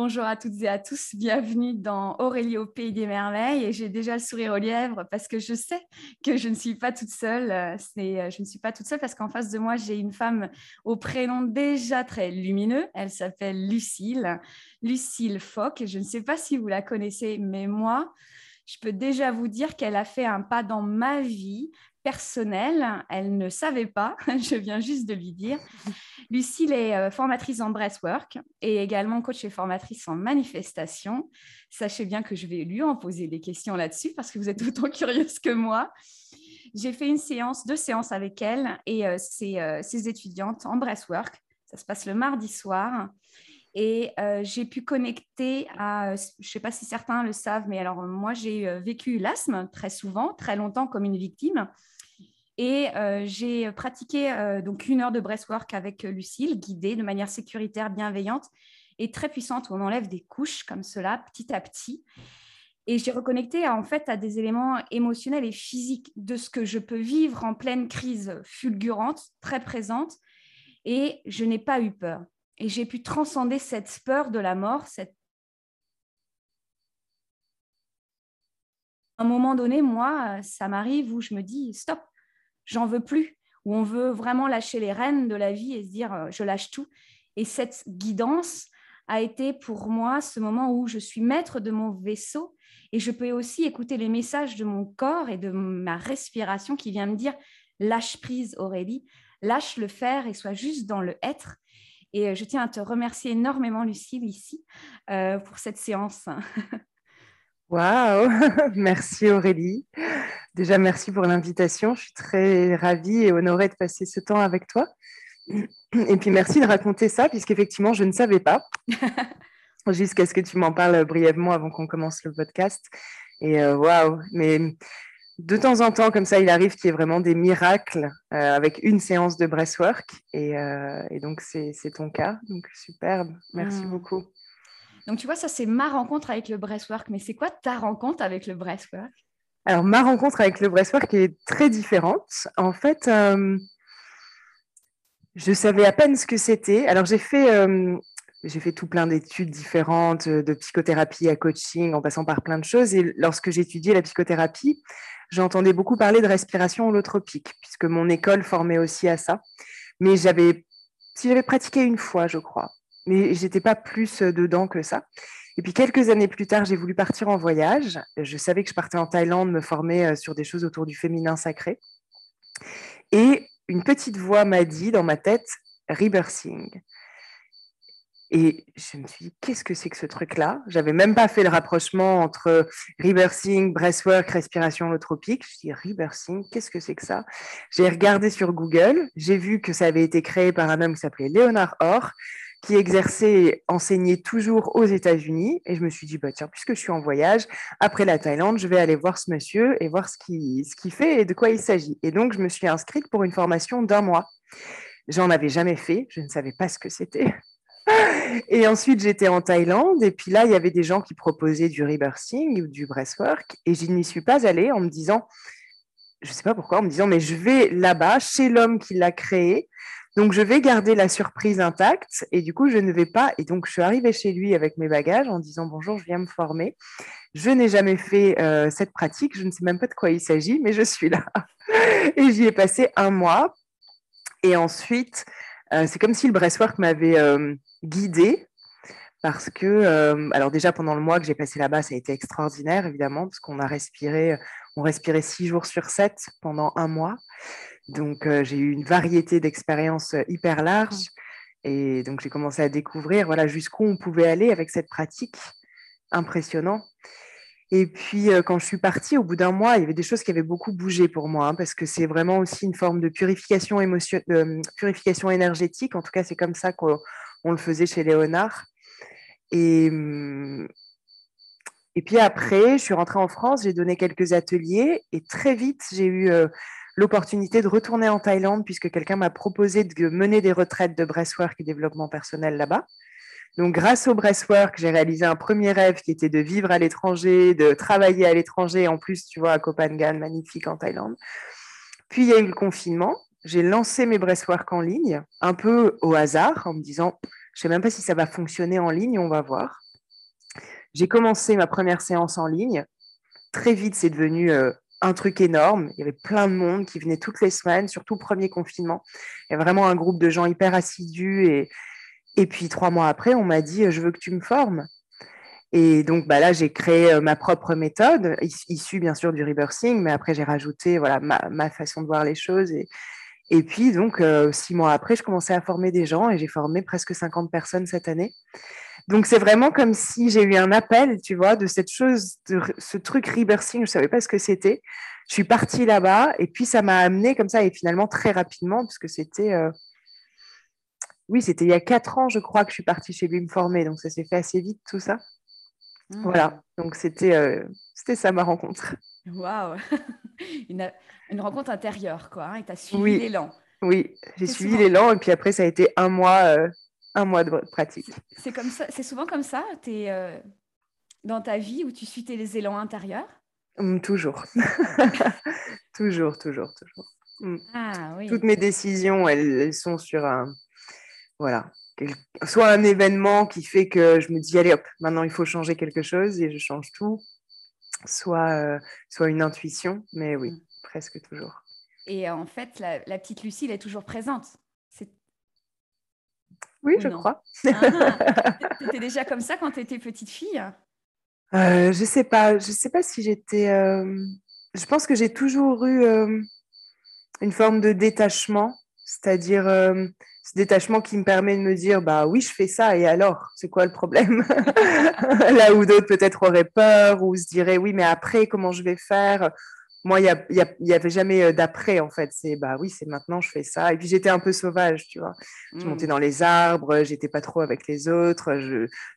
Bonjour à toutes et à tous, bienvenue dans Aurélie au Pays des Merveilles, et j'ai déjà le sourire aux lèvres parce que je sais que je ne suis pas toute seule. Je ne suis pas toute seule parce qu'en face de moi j'ai une femme au prénom déjà très lumineux, elle s'appelle Lucille Foc, et je ne sais pas si vous la connaissez, mais moi je peux déjà vous dire qu'elle a fait un pas dans ma vie personnelle, elle ne savait pas, je viens juste de lui dire. Lucille est formatrice en breathwork et également coach et formatrice en manifestation. Sachez bien que je vais lui en poser des questions là-dessus parce que vous êtes autant curieuse que moi. J'ai fait deux séances avec elle et ses étudiantes en breathwork. Ça se passe le mardi soir. Et j'ai pu connecter à, je ne sais pas si certains le savent, mais alors moi j'ai vécu l'asthme très souvent, très longtemps comme une victime. Et j'ai pratiqué donc 1 heure de breathwork avec Lucille, guidée de manière sécuritaire, bienveillante et très puissante, où on enlève des couches comme cela, petit à petit. Et j'ai reconnecté en fait à des éléments émotionnels et physiques de ce que je peux vivre en pleine crise fulgurante, très présente. Et je n'ai pas eu peur. Et j'ai pu transcender cette peur de la mort. À un moment donné, moi, ça m'arrive où je me dis « stop ». J'en veux plus, où on veut vraiment lâcher les rênes de la vie et se dire je lâche tout. Et cette guidance a été pour moi ce moment où je suis maître de mon vaisseau et je peux aussi écouter les messages de mon corps et de ma respiration qui vient me dire lâche prise Aurélie, lâche le faire et sois juste dans le être. Et je tiens à te remercier énormément Lucille ici pour cette séance. Waouh, merci Aurélie. Déjà, merci pour l'invitation. Je suis très ravie et honorée de passer ce temps avec toi. Et puis, merci de raconter ça, puisqu'effectivement, je ne savais pas, jusqu'à ce que tu m'en parles brièvement avant qu'on commence le podcast. Et waouh, mais de temps en temps, comme ça, il arrive qu'il y ait vraiment des miracles avec une séance de breathwork. Et donc, c'est ton cas. Donc, superbe. Merci beaucoup. Donc, tu vois, ça, c'est ma rencontre avec le breathwork. Mais c'est quoi ta rencontre avec le breathwork? Alors, ma rencontre avec le breathwork est très différente. En fait, je savais à peine ce que c'était. Alors, j'ai fait tout plein d'études différentes, de psychothérapie à coaching, en passant par plein de choses. Et lorsque j'étudiais la psychothérapie, j'entendais beaucoup parler de respiration holotropique, puisque mon école formait aussi à ça. Mais j'avais pratiqué une fois, je crois. Mais je n'étais pas plus dedans que ça. Et puis, quelques années plus tard, j'ai voulu partir en voyage. Je savais que je partais en Thaïlande me former sur des choses autour du féminin sacré. Et une petite voix m'a dit dans ma tête « Rebirthing ». Et je me suis dit « Qu'est-ce que c'est que ce truc-là » Je n'avais même pas fait le rapprochement entre Rebirthing, breathwork, respiration holotropique. Je me suis dit « Rebirthing, qu'est-ce que c'est que ça ?» J'ai regardé sur Google. J'ai vu que ça avait été créé par un homme qui s'appelait Leonard Orr, qui exerçait et enseignait toujours aux États-Unis. Et je me suis dit, bah, tiens, puisque je suis en voyage, après la Thaïlande, je vais aller voir ce monsieur et voir ce qu'il fait et de quoi il s'agit. Et donc, je me suis inscrite pour une formation d'1 mois. J'en avais jamais fait, je ne savais pas ce que c'était. Et ensuite, j'étais en Thaïlande. Et puis là, il y avait des gens qui proposaient du rebirthing ou du breathwork. Et je n'y suis pas allée en me disant, je ne sais pas pourquoi, en me disant, mais je vais là-bas, chez l'homme qui l'a créé. Donc, je vais garder la surprise intacte et du coup, je ne vais pas. Et donc, je suis arrivée chez lui avec mes bagages en disant « Bonjour, je viens me former. Je n'ai jamais fait cette pratique. Je ne sais même pas de quoi il s'agit, mais je suis là. » Et j'y ai passé 1 mois. Et ensuite, c'est comme si le breathwork m'avait guidée parce que, alors déjà, pendant le mois que j'ai passé là-bas, ça a été extraordinaire, évidemment, parce qu'on a respiré, on respirait 6 jours sur 7 pendant 1 mois. Donc, j'ai eu une variété d'expériences hyper large et donc j'ai commencé à découvrir voilà, jusqu'où on pouvait aller avec cette pratique. Impressionnant. Et puis, quand je suis partie, au bout d'1 mois, il y avait des choses qui avaient beaucoup bougé pour moi hein, parce que c'est vraiment aussi une forme de purification, purification énergétique. En tout cas, c'est comme ça qu'on le faisait chez Léonard. Et puis après, je suis rentrée en France, j'ai donné quelques ateliers et très vite, j'ai eu l'opportunité de retourner en Thaïlande puisque quelqu'un m'a proposé de mener des retraites de breathwork et développement personnel là-bas. Donc, grâce au breathwork, j'ai réalisé un premier rêve qui était de vivre à l'étranger, de travailler à l'étranger, en plus, tu vois, à Koh Phangan, magnifique en Thaïlande. Puis, il y a eu le confinement. J'ai lancé mes breathwork en ligne, un peu au hasard, en me disant, je ne sais même pas si ça va fonctionner en ligne, on va voir. J'ai commencé ma première séance en ligne. Très vite, c'est devenu un truc énorme. Il y avait plein de monde qui venait toutes les semaines, surtout au premier confinement. Il y avait vraiment un groupe de gens hyper assidus. Et puis, 3 mois après, on m'a dit « je veux que tu me formes ». Et donc, bah là, j'ai créé ma propre méthode, issue bien sûr du rebirthing, mais après, j'ai rajouté voilà, ma façon de voir les choses. Et puis, donc, 6 mois après, je commençais à former des gens et j'ai formé presque 50 personnes cette année. Donc, c'est vraiment comme si j'ai eu un appel, tu vois, de cette chose, de ce truc rebirthing, je ne savais pas ce que c'était. Je suis partie là-bas et puis ça m'a amenée comme ça et finalement très rapidement, parce que c'était... Oui, c'était il y a 4 ans, je crois, que je suis partie chez lui me former. Donc, ça s'est fait assez vite, tout ça. Mmh. Voilà, donc c'était ça ma rencontre. Waouh, une rencontre intérieure, quoi. Et tu as suivi l'élan. Oui, j'ai suivi l'élan et puis après, ça a été un mois de pratique. C'est souvent comme ça t'es, dans ta vie où tu suis tes élans intérieurs? Toujours. Toujours. Mmh. Ah, oui. Toutes mes décisions, elles sont sur un... Voilà, soit un événement qui fait que je me dis, allez hop, maintenant il faut changer quelque chose et je change tout, soit une intuition, mais oui, presque toujours. Et en fait, la petite Lucille est toujours présente. Oui, ou je crois. Tu étais déjà comme ça quand tu étais petite fille? Je ne sais pas si j'étais... Je pense que j'ai toujours eu une forme de détachement, c'est-à-dire... Ce détachement qui me permet de me dire, bah oui, je fais ça, et alors, c'est quoi le problème? Là où d'autres peut-être auraient peur ou se diraient, oui, mais après, comment je vais faire? Moi, il n'y avait jamais d'après, en fait. C'est, bah oui, c'est maintenant, je fais ça. Et puis, j'étais un peu sauvage, tu vois. Je montais dans les arbres, je n'étais pas trop avec les autres,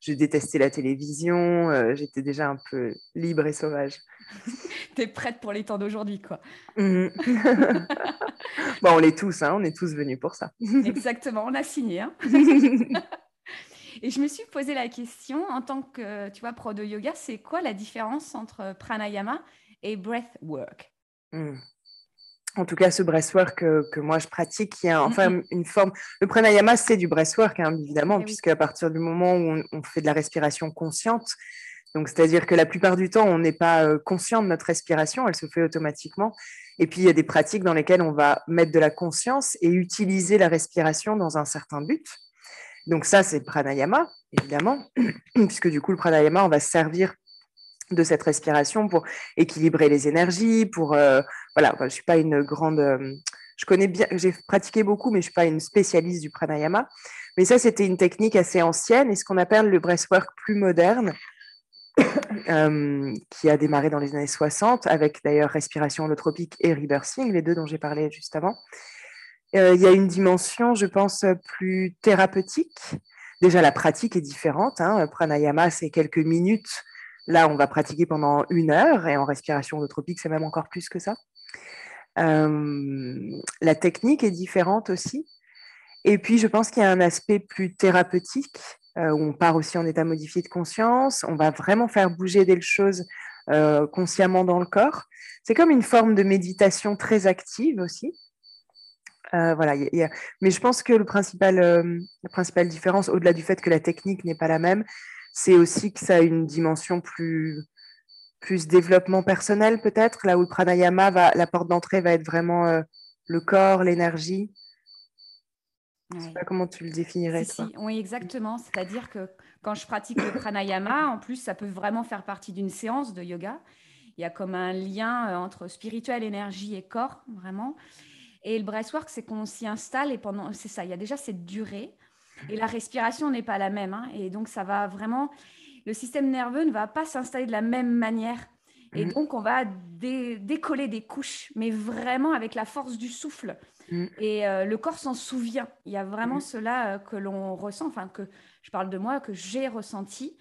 je détestais la télévision, j'étais déjà un peu libre et sauvage. T'es prête pour les temps d'aujourd'hui, quoi. Bon, on l'est tous, hein, on est tous venus pour ça. Exactement, on a signé. Hein. Et je me suis posé la question, en tant que, tu vois, pro de yoga, c'est quoi la différence entre pranayama et breathwork? En tout cas, ce breathwork que moi je pratique, il y a enfin une forme... Le pranayama, c'est du breathwork, hein, évidemment, puisque à partir du moment où on fait de la respiration consciente, donc, c'est-à-dire que la plupart du temps, on n'est pas conscient de notre respiration, elle se fait automatiquement. Et puis, il y a des pratiques dans lesquelles on va mettre de la conscience et utiliser la respiration dans un certain but. Donc ça, c'est pranayama, évidemment, puisque du coup, le pranayama, on va se servir de cette respiration pour équilibrer les énergies, pour... voilà, je ne suis pas une grande... Je connais bien, j'ai pratiqué beaucoup, mais je ne suis pas une spécialiste du pranayama. Mais ça, c'était une technique assez ancienne et ce qu'on appelle le breathwork plus moderne, qui a démarré dans les années 60 avec d'ailleurs respiration holotropique et rebirthing, les deux dont j'ai parlé juste avant. Il y a une dimension, je pense, plus thérapeutique. Déjà, la pratique est différente. Hein. Pranayama, c'est quelques minutes. Là, on va pratiquer pendant 1 heure et en respiration holotropique, c'est même encore plus que ça. La technique est différente aussi. Et puis, je pense qu'il y a un aspect plus thérapeutique. Où on part aussi en état modifié de conscience, on va vraiment faire bouger des choses consciemment dans le corps. C'est comme une forme de méditation très active aussi. Voilà. Mais je pense que la principale différence, au-delà du fait que la technique n'est pas la même, c'est aussi que ça a une dimension plus développement personnel peut-être, là où le pranayama, la porte d'entrée va être vraiment le corps, l'énergie. Je ne sais pas comment tu le définirais. Si, toi. Si. Oui, exactement. C'est-à-dire que quand je pratique le pranayama, en plus, ça peut vraiment faire partie d'une séance de yoga. Il y a comme un lien entre spirituel, énergie et corps, vraiment. Et le breathwork, c'est qu'on s'y installe et pendant... C'est ça, il y a déjà cette durée. Et la respiration n'est pas la même. Hein. Et donc, ça va vraiment... Le système nerveux ne va pas s'installer de la même manière. Et donc, on va décoller des couches, mais vraiment avec la force du souffle. Et le corps s'en souvient. Il y a vraiment cela que l'on ressent, enfin, que je parle de moi, que j'ai ressenti.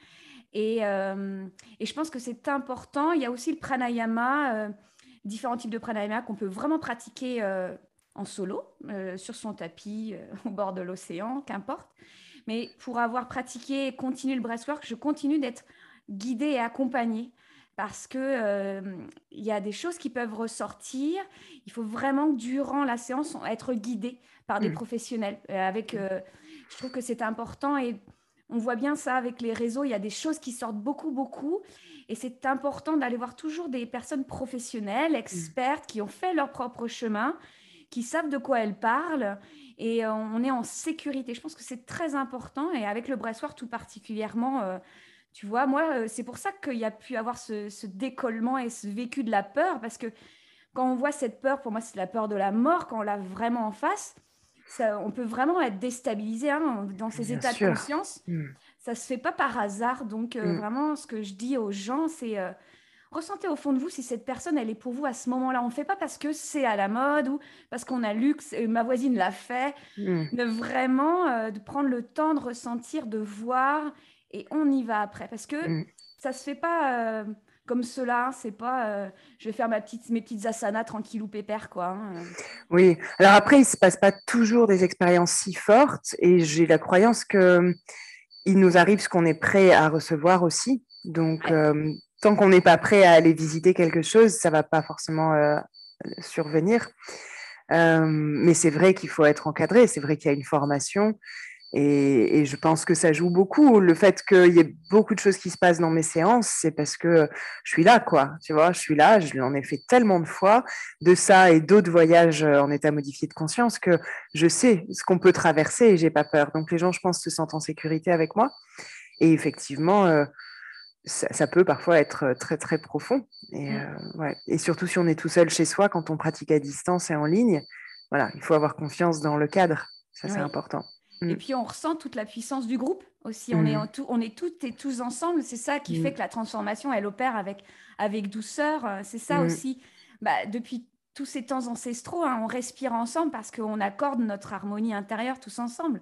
Et je pense que c'est important. Il y a aussi le pranayama, différents types de pranayama qu'on peut vraiment pratiquer en solo, sur son tapis, au bord de l'océan, qu'importe. Mais pour avoir pratiqué et continué le breathwork, je continue d'être guidée et accompagnée. Parce qu'il y a des choses qui peuvent ressortir. Il faut vraiment, durant la séance, être guidé par des professionnels. Je trouve que c'est important. Et On voit bien ça avec les réseaux, il y a des choses qui sortent beaucoup. Et c'est important d'aller voir toujours des personnes professionnelles, expertes, qui ont fait leur propre chemin, qui savent de quoi elles parlent. Et on est en sécurité. Je pense que c'est très important. Et avec le breathwork tout particulièrement, tu vois, moi, c'est pour ça qu'il y a pu avoir ce décollement et ce vécu de la peur. Parce que quand on voit cette peur, pour moi, c'est la peur de la mort. Quand on l'a vraiment en face, ça, on peut vraiment être déstabilisé hein, dans ces états de conscience. Ça ne se fait pas par hasard. Donc, vraiment, ce que je dis aux gens, c'est ressentez au fond de vous si cette personne, elle est pour vous à ce moment-là. On ne fait pas parce que c'est à la mode ou parce qu'on a lu que ma voisine l'a fait. De vraiment de prendre le temps de ressentir, de voir et on y va après. Parce que ça ne se fait pas... comme cela, hein, c'est pas je vais faire mes petites asanas tranquillou pépère quoi. Hein. Oui, alors après il ne se passe pas toujours des expériences si fortes et j'ai la croyance que il nous arrive ce qu'on est prêt à recevoir aussi. Donc tant qu'on n'est pas prêt à aller visiter quelque chose, ça ne va pas forcément survenir. Mais c'est vrai qu'il faut être encadré, c'est vrai qu'il y a une formation. Et je pense que ça joue beaucoup. Le fait qu'il y ait beaucoup de choses qui se passent dans mes séances, c'est parce que je suis là, quoi. Tu vois, je suis là, je l'en ai fait tellement de fois, de ça et d'autres voyages en état modifié de conscience, que je sais ce qu'on peut traverser et je n'ai pas peur. Donc, les gens, je pense, se sentent en sécurité avec moi. Et effectivement, ça peut parfois être très, très profond. Et surtout si on est tout seul chez soi, quand on pratique à distance et en ligne, voilà, il faut avoir confiance dans le cadre. Ça, c'est important. Et puis, on ressent toute la puissance du groupe aussi. On est toutes et tous ensemble. C'est ça qui fait que la transformation, elle opère avec douceur. C'est ça aussi. Bah, depuis tous ces temps ancestraux, hein, on respire ensemble parce qu'on accorde notre harmonie intérieure tous ensemble.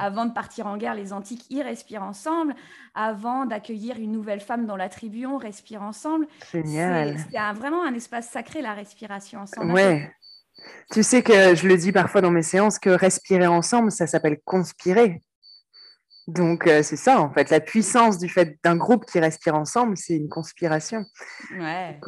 Avant de partir en guerre, les Antiques, ils respirent ensemble. Avant d'accueillir une nouvelle femme dans la tribu, on respire ensemble. Génial. C'est vraiment un espace sacré, la respiration ensemble. Ouais. Tu sais que je le dis parfois dans mes séances que respirer ensemble, ça s'appelle conspirer. Donc, c'est ça, en fait. La puissance du fait d'un groupe qui respire ensemble, c'est une conspiration. Ouais.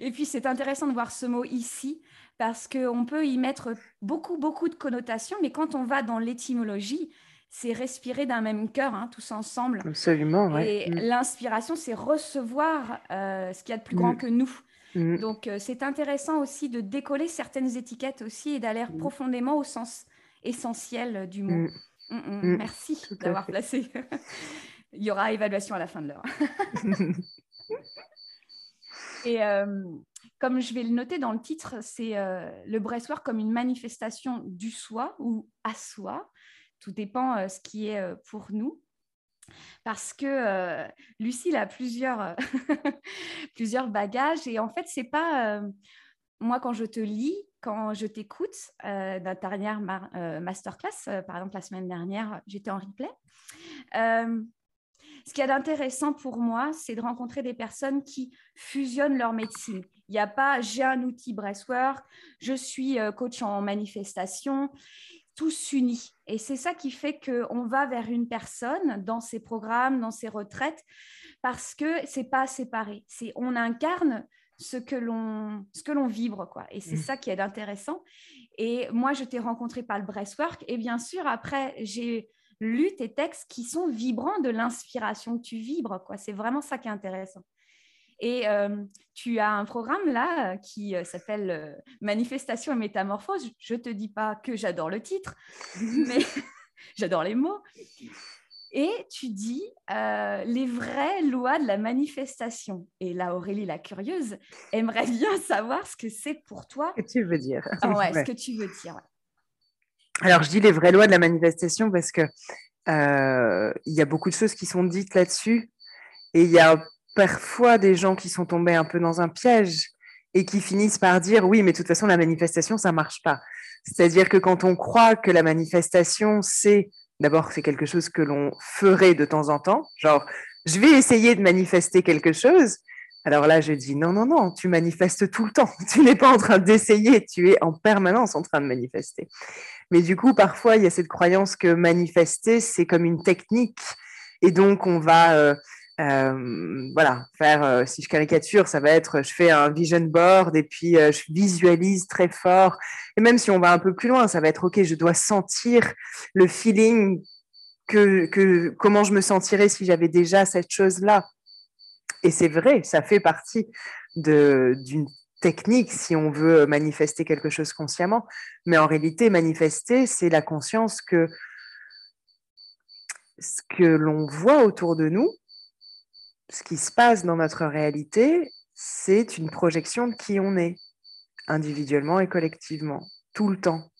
Et puis, c'est intéressant de voir ce mot ici parce qu'on peut y mettre beaucoup de connotations, mais quand on va dans l'étymologie, c'est respirer d'un même cœur, hein, tous ensemble. Absolument, oui. Et l'inspiration, c'est recevoir ce qu'il y a de plus grand que nous. Donc, c'est intéressant aussi de décoller certaines étiquettes aussi et d'aller profondément au sens essentiel du mot. Merci d'avoir placé. Il y aura évaluation à la fin de l'heure. Et comme je vais le noter dans le titre, c'est le breathwork comme une manifestation du soi ou à soi. Tout dépend ce qui est pour nous. Parce que Lucille a plusieurs bagages et en fait c'est pas moi quand je te lis, quand je t'écoute dans ta dernière masterclass par exemple la semaine dernière j'étais en replay ce qu'il y a d'intéressant pour moi c'est de rencontrer des personnes qui fusionnent leur médecine. Il n'y a pas j'ai un outil breathwork, je suis coach en manifestation, tous s'unis. Et c'est ça qui fait qu'on va vers une personne dans ses programmes, dans ses retraites, parce que ce n'est pas séparé. On incarne ce que l'on vibre, quoi. Et c'est ça qui est intéressant. Et moi, je t'ai rencontrée par le breathwork. Et bien sûr, après, j'ai lu tes textes qui sont vibrants de l'inspiration que tu vibres, quoi. C'est vraiment ça qui est intéressant. Et tu as un programme là qui s'appelle Manifestation et Métamorphose. Je ne te dis pas que j'adore le titre, mais j'adore les mots. Et tu dis les vraies lois de la manifestation. Et là, Aurélie, la curieuse, aimerait bien savoir ce que c'est pour toi. Ce que tu veux dire. Ce que tu veux dire. Ouais. Alors, je dis les vraies lois de la manifestation parce qu'il y a beaucoup de choses qui sont dites là-dessus. Et il y a parfois des gens qui sont tombés un peu dans un piège et qui finissent par dire oui mais de toute façon la manifestation ça marche pas, c'est-à-dire que quand on croit que la manifestation c'est quelque chose que l'on ferait de temps en temps, genre je vais essayer de manifester quelque chose, alors là je dis non, tu manifestes tout le temps, tu n'es pas en train d'essayer, tu es en permanence en train de manifester. Mais du coup parfois il y a cette croyance que manifester c'est comme une technique et donc on va si je caricature, ça va être je fais un vision board et puis je visualise très fort. Et même si on va un peu plus loin, ça va être ok, je dois sentir le feeling comment je me sentirais si j'avais déjà cette chose-là. Et c'est vrai, ça fait partie d'une technique si on veut manifester quelque chose consciemment. Mais en réalité, manifester, c'est la conscience que ce que l'on voit autour de nous, ce qui se passe dans notre réalité, c'est une projection de qui on est, individuellement et collectivement, tout le temps.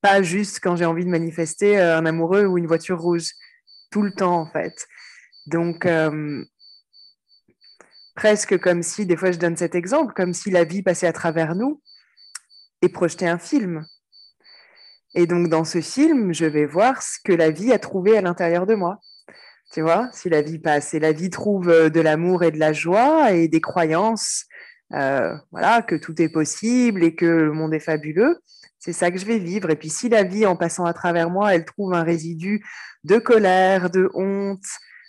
Pas juste quand j'ai envie de manifester un amoureux ou une voiture rouge, tout le temps en fait. Donc, presque comme si, des fois je donne cet exemple, comme si la vie passait à travers nous et projetait un film. Et donc dans ce film, je vais voir ce que la vie a trouvé à l'intérieur de moi. Tu vois, si la vie passe, et la vie trouve de l'amour et de la joie et des croyances, voilà, que tout est possible et que le monde est fabuleux, c'est ça que je vais vivre. Et puis si la vie, en passant à travers moi, elle trouve un résidu de colère, de honte,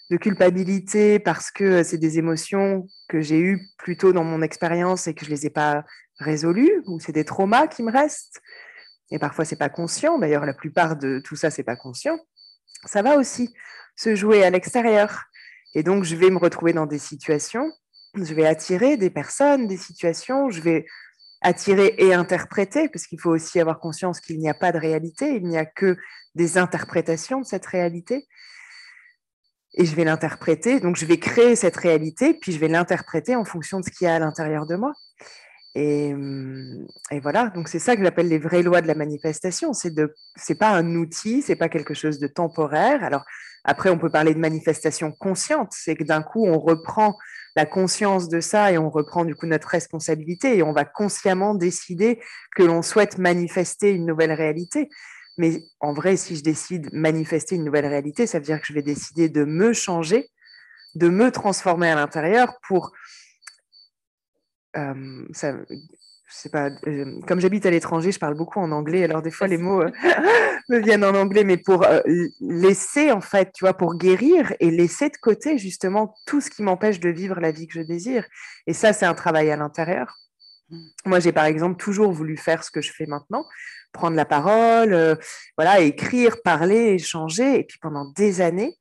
de culpabilité, parce que c'est des émotions que j'ai eues plus tôt dans mon expérience et que je ne les ai pas résolues, ou c'est des traumas qui me restent, et parfois c'est pas conscient, d'ailleurs la plupart de tout ça c'est pas conscient, ça va aussi se jouer à l'extérieur. Et donc je vais me retrouver dans des situations, je vais attirer des personnes, des situations, je vais attirer et interpréter, parce qu'il faut aussi avoir conscience qu'il n'y a pas de réalité, il n'y a que des interprétations de cette réalité. Et je vais l'interpréter, donc je vais créer cette réalité, puis je vais l'interpréter en fonction de ce qu'il y a à l'intérieur de moi. Et voilà, donc c'est ça que j'appelle les vraies lois de la manifestation. C'est pas un outil, c'est pas quelque chose de temporaire. Alors après, on peut parler de manifestation consciente, c'est que d'un coup, on reprend la conscience de ça et on reprend du coup notre responsabilité et on va consciemment décider que l'on souhaite manifester une nouvelle réalité. Mais en vrai, si je décide manifester une nouvelle réalité, ça veut dire que je vais décider de me changer, de me transformer à l'intérieur pour... comme j'habite à l'étranger, je parle beaucoup en anglais, alors des fois les mots me viennent en anglais, mais pour laisser, en fait, tu vois, pour guérir et laisser de côté justement tout ce qui m'empêche de vivre la vie que je désire. Et ça, c'est un travail à l'intérieur. Moi, j'ai par exemple toujours voulu faire ce que je fais maintenant, prendre la parole, voilà, écrire, parler, échanger. Et puis pendant des années,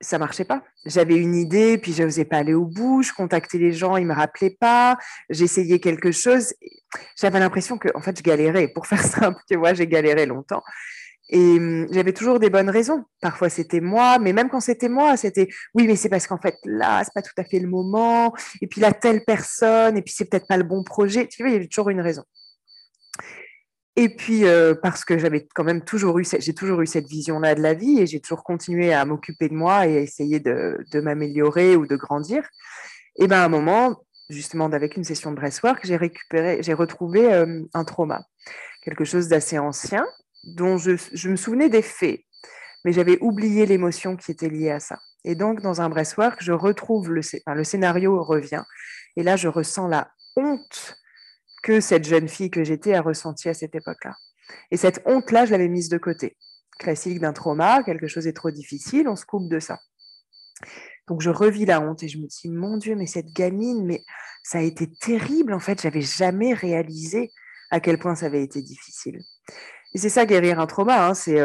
ça ne marchait pas. J'avais une idée, puis je n'osais pas aller au bout, je contactais les gens, ils ne me rappelaient pas, j'essayais quelque chose. J'avais l'impression que, en fait, je galérais. Pour faire simple, tu vois, j'ai galéré longtemps. Et j'avais toujours des bonnes raisons. Parfois, c'était moi, mais même quand c'était moi, c'était « oui, mais c'est parce qu'en fait, là, ce n'est pas tout à fait le moment, et puis là, telle personne, et puis c'est peut-être pas le bon projet. » Tu vois, il y avait toujours une raison. Et puis, parce que j'avais quand même j'ai toujours eu cette vision-là de la vie, et j'ai toujours continué à m'occuper de moi et à essayer de m'améliorer ou de grandir. Et bien, à un moment, justement, avec une session de breathwork, j'ai retrouvé un trauma, quelque chose d'assez ancien, dont je me souvenais des faits, mais j'avais oublié l'émotion qui était liée à ça. Et donc, dans un breathwork, je retrouve le scénario revient. Et là, je ressens la honte que cette jeune fille que j'étais a ressentie à cette époque-là. Et cette honte-là, je l'avais mise de côté. Classique d'un trauma, quelque chose est trop difficile, on se coupe de ça. Donc, je revis la honte et je me dis, mon Dieu, mais cette gamine, mais ça a été terrible. En fait, je n'avais jamais réalisé à quel point ça avait été difficile. Et c'est ça, guérir un trauma, hein, c'est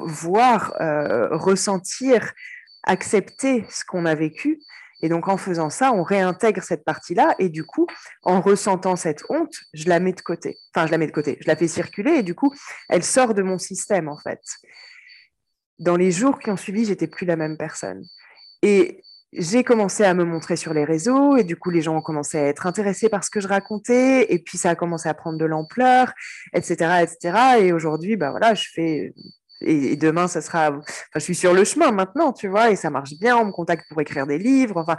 voir, ressentir, accepter ce qu'on a vécu. Et donc, en faisant ça, on réintègre cette partie-là. Et du coup, en ressentant cette honte, je la mets de côté. Enfin, je la mets de côté. Je la fais circuler et du coup, elle sort de mon système, en fait. Dans les jours qui ont suivi, j'étais plus la même personne. Et j'ai commencé à me montrer sur les réseaux et du coup, les gens ont commencé à être intéressés par ce que je racontais et puis ça a commencé à prendre de l'ampleur, etc., etc. Et aujourd'hui, bah voilà, je fais... Et demain, ça sera... Enfin, je suis sur le chemin maintenant, tu vois, et ça marche bien, on me contacte pour écrire des livres, enfin...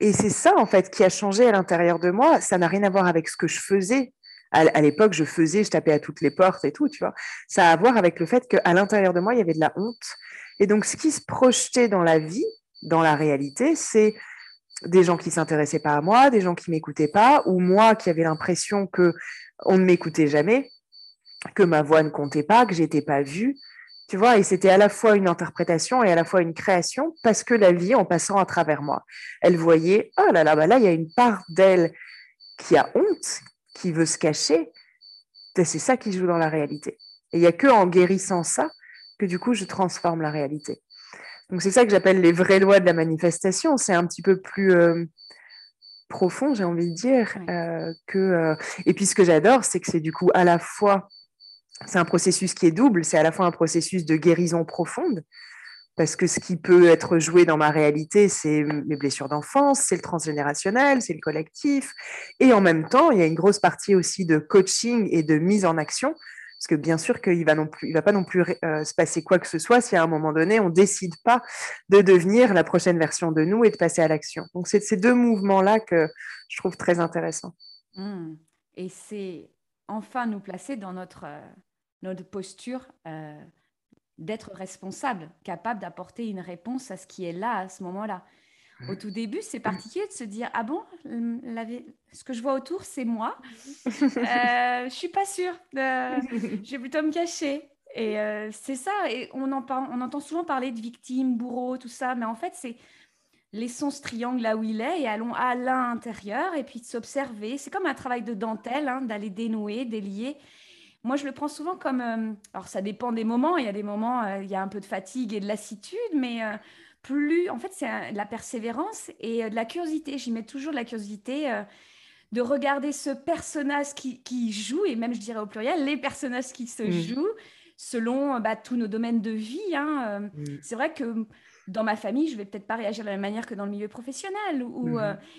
Et c'est ça, en fait, qui a changé à l'intérieur de moi. Ça n'a rien à voir avec ce que je faisais. À l'époque, je tapais à toutes les portes et tout, tu vois. Ça a à voir avec le fait qu'à l'intérieur de moi, il y avait de la honte. Et donc, ce qui se projetait dans la vie, dans la réalité, c'est des gens qui ne s'intéressaient pas à moi, des gens qui ne m'écoutaient pas, ou moi qui avais l'impression qu'on ne m'écoutait jamais, que ma voix ne comptait pas, que je n'étais pas vue. Tu vois, et c'était à la fois une interprétation et à la fois une création, parce que la vie, en passant à travers moi, elle voyait, oh là là, bah là, il y a une part d'elle qui a honte, qui veut se cacher. C'est ça qui joue dans la réalité. Et il n'y a qu'en guérissant ça que du coup, je transforme la réalité. Donc, c'est ça que j'appelle les vraies lois de la manifestation. C'est un petit peu plus profond, j'ai envie de dire. Et puis, ce que j'adore, c'est que c'est du coup à la fois... C'est un processus qui est double. C'est à la fois un processus de guérison profonde, parce que ce qui peut être joué dans ma réalité, c'est mes blessures d'enfance, c'est le transgénérationnel, c'est le collectif. Et en même temps, il y a une grosse partie aussi de coaching et de mise en action, parce que bien sûr qu'il ne va pas non plus se passer quoi que ce soit si à un moment donné, on ne décide pas de devenir la prochaine version de nous et de passer à l'action. Donc, c'est ces deux mouvements-là que je trouve très intéressants. Mmh. Et c'est enfin nous placer dans notre posture d'être responsable, capable d'apporter une réponse à ce qui est là, à ce moment-là. Au tout début, c'est particulier de se dire « Ah bon, ce que je vois autour, c'est moi. Je ne suis pas sûre. Je vais plutôt me cacher. » Et c'est ça. Et on entend souvent parler de victime, bourreau, tout ça. Mais en fait, c'est laissons ce triangle là où il est et allons à l'intérieur et puis de s'observer. C'est comme un travail de dentelle, hein, d'aller dénouer, délier. Moi, je le prends souvent comme... alors, ça dépend des moments. Il y a des moments, il y a un peu de fatigue et de lassitude, mais plus... En fait, c'est de la persévérance et de la curiosité. J'y mets toujours de la curiosité, de regarder ce personnage qui joue, et même, je dirais au pluriel, les personnages qui se jouent selon tous nos domaines de vie. Hein. C'est vrai que dans ma famille, je ne vais peut-être pas réagir de la même manière que dans le milieu professionnel.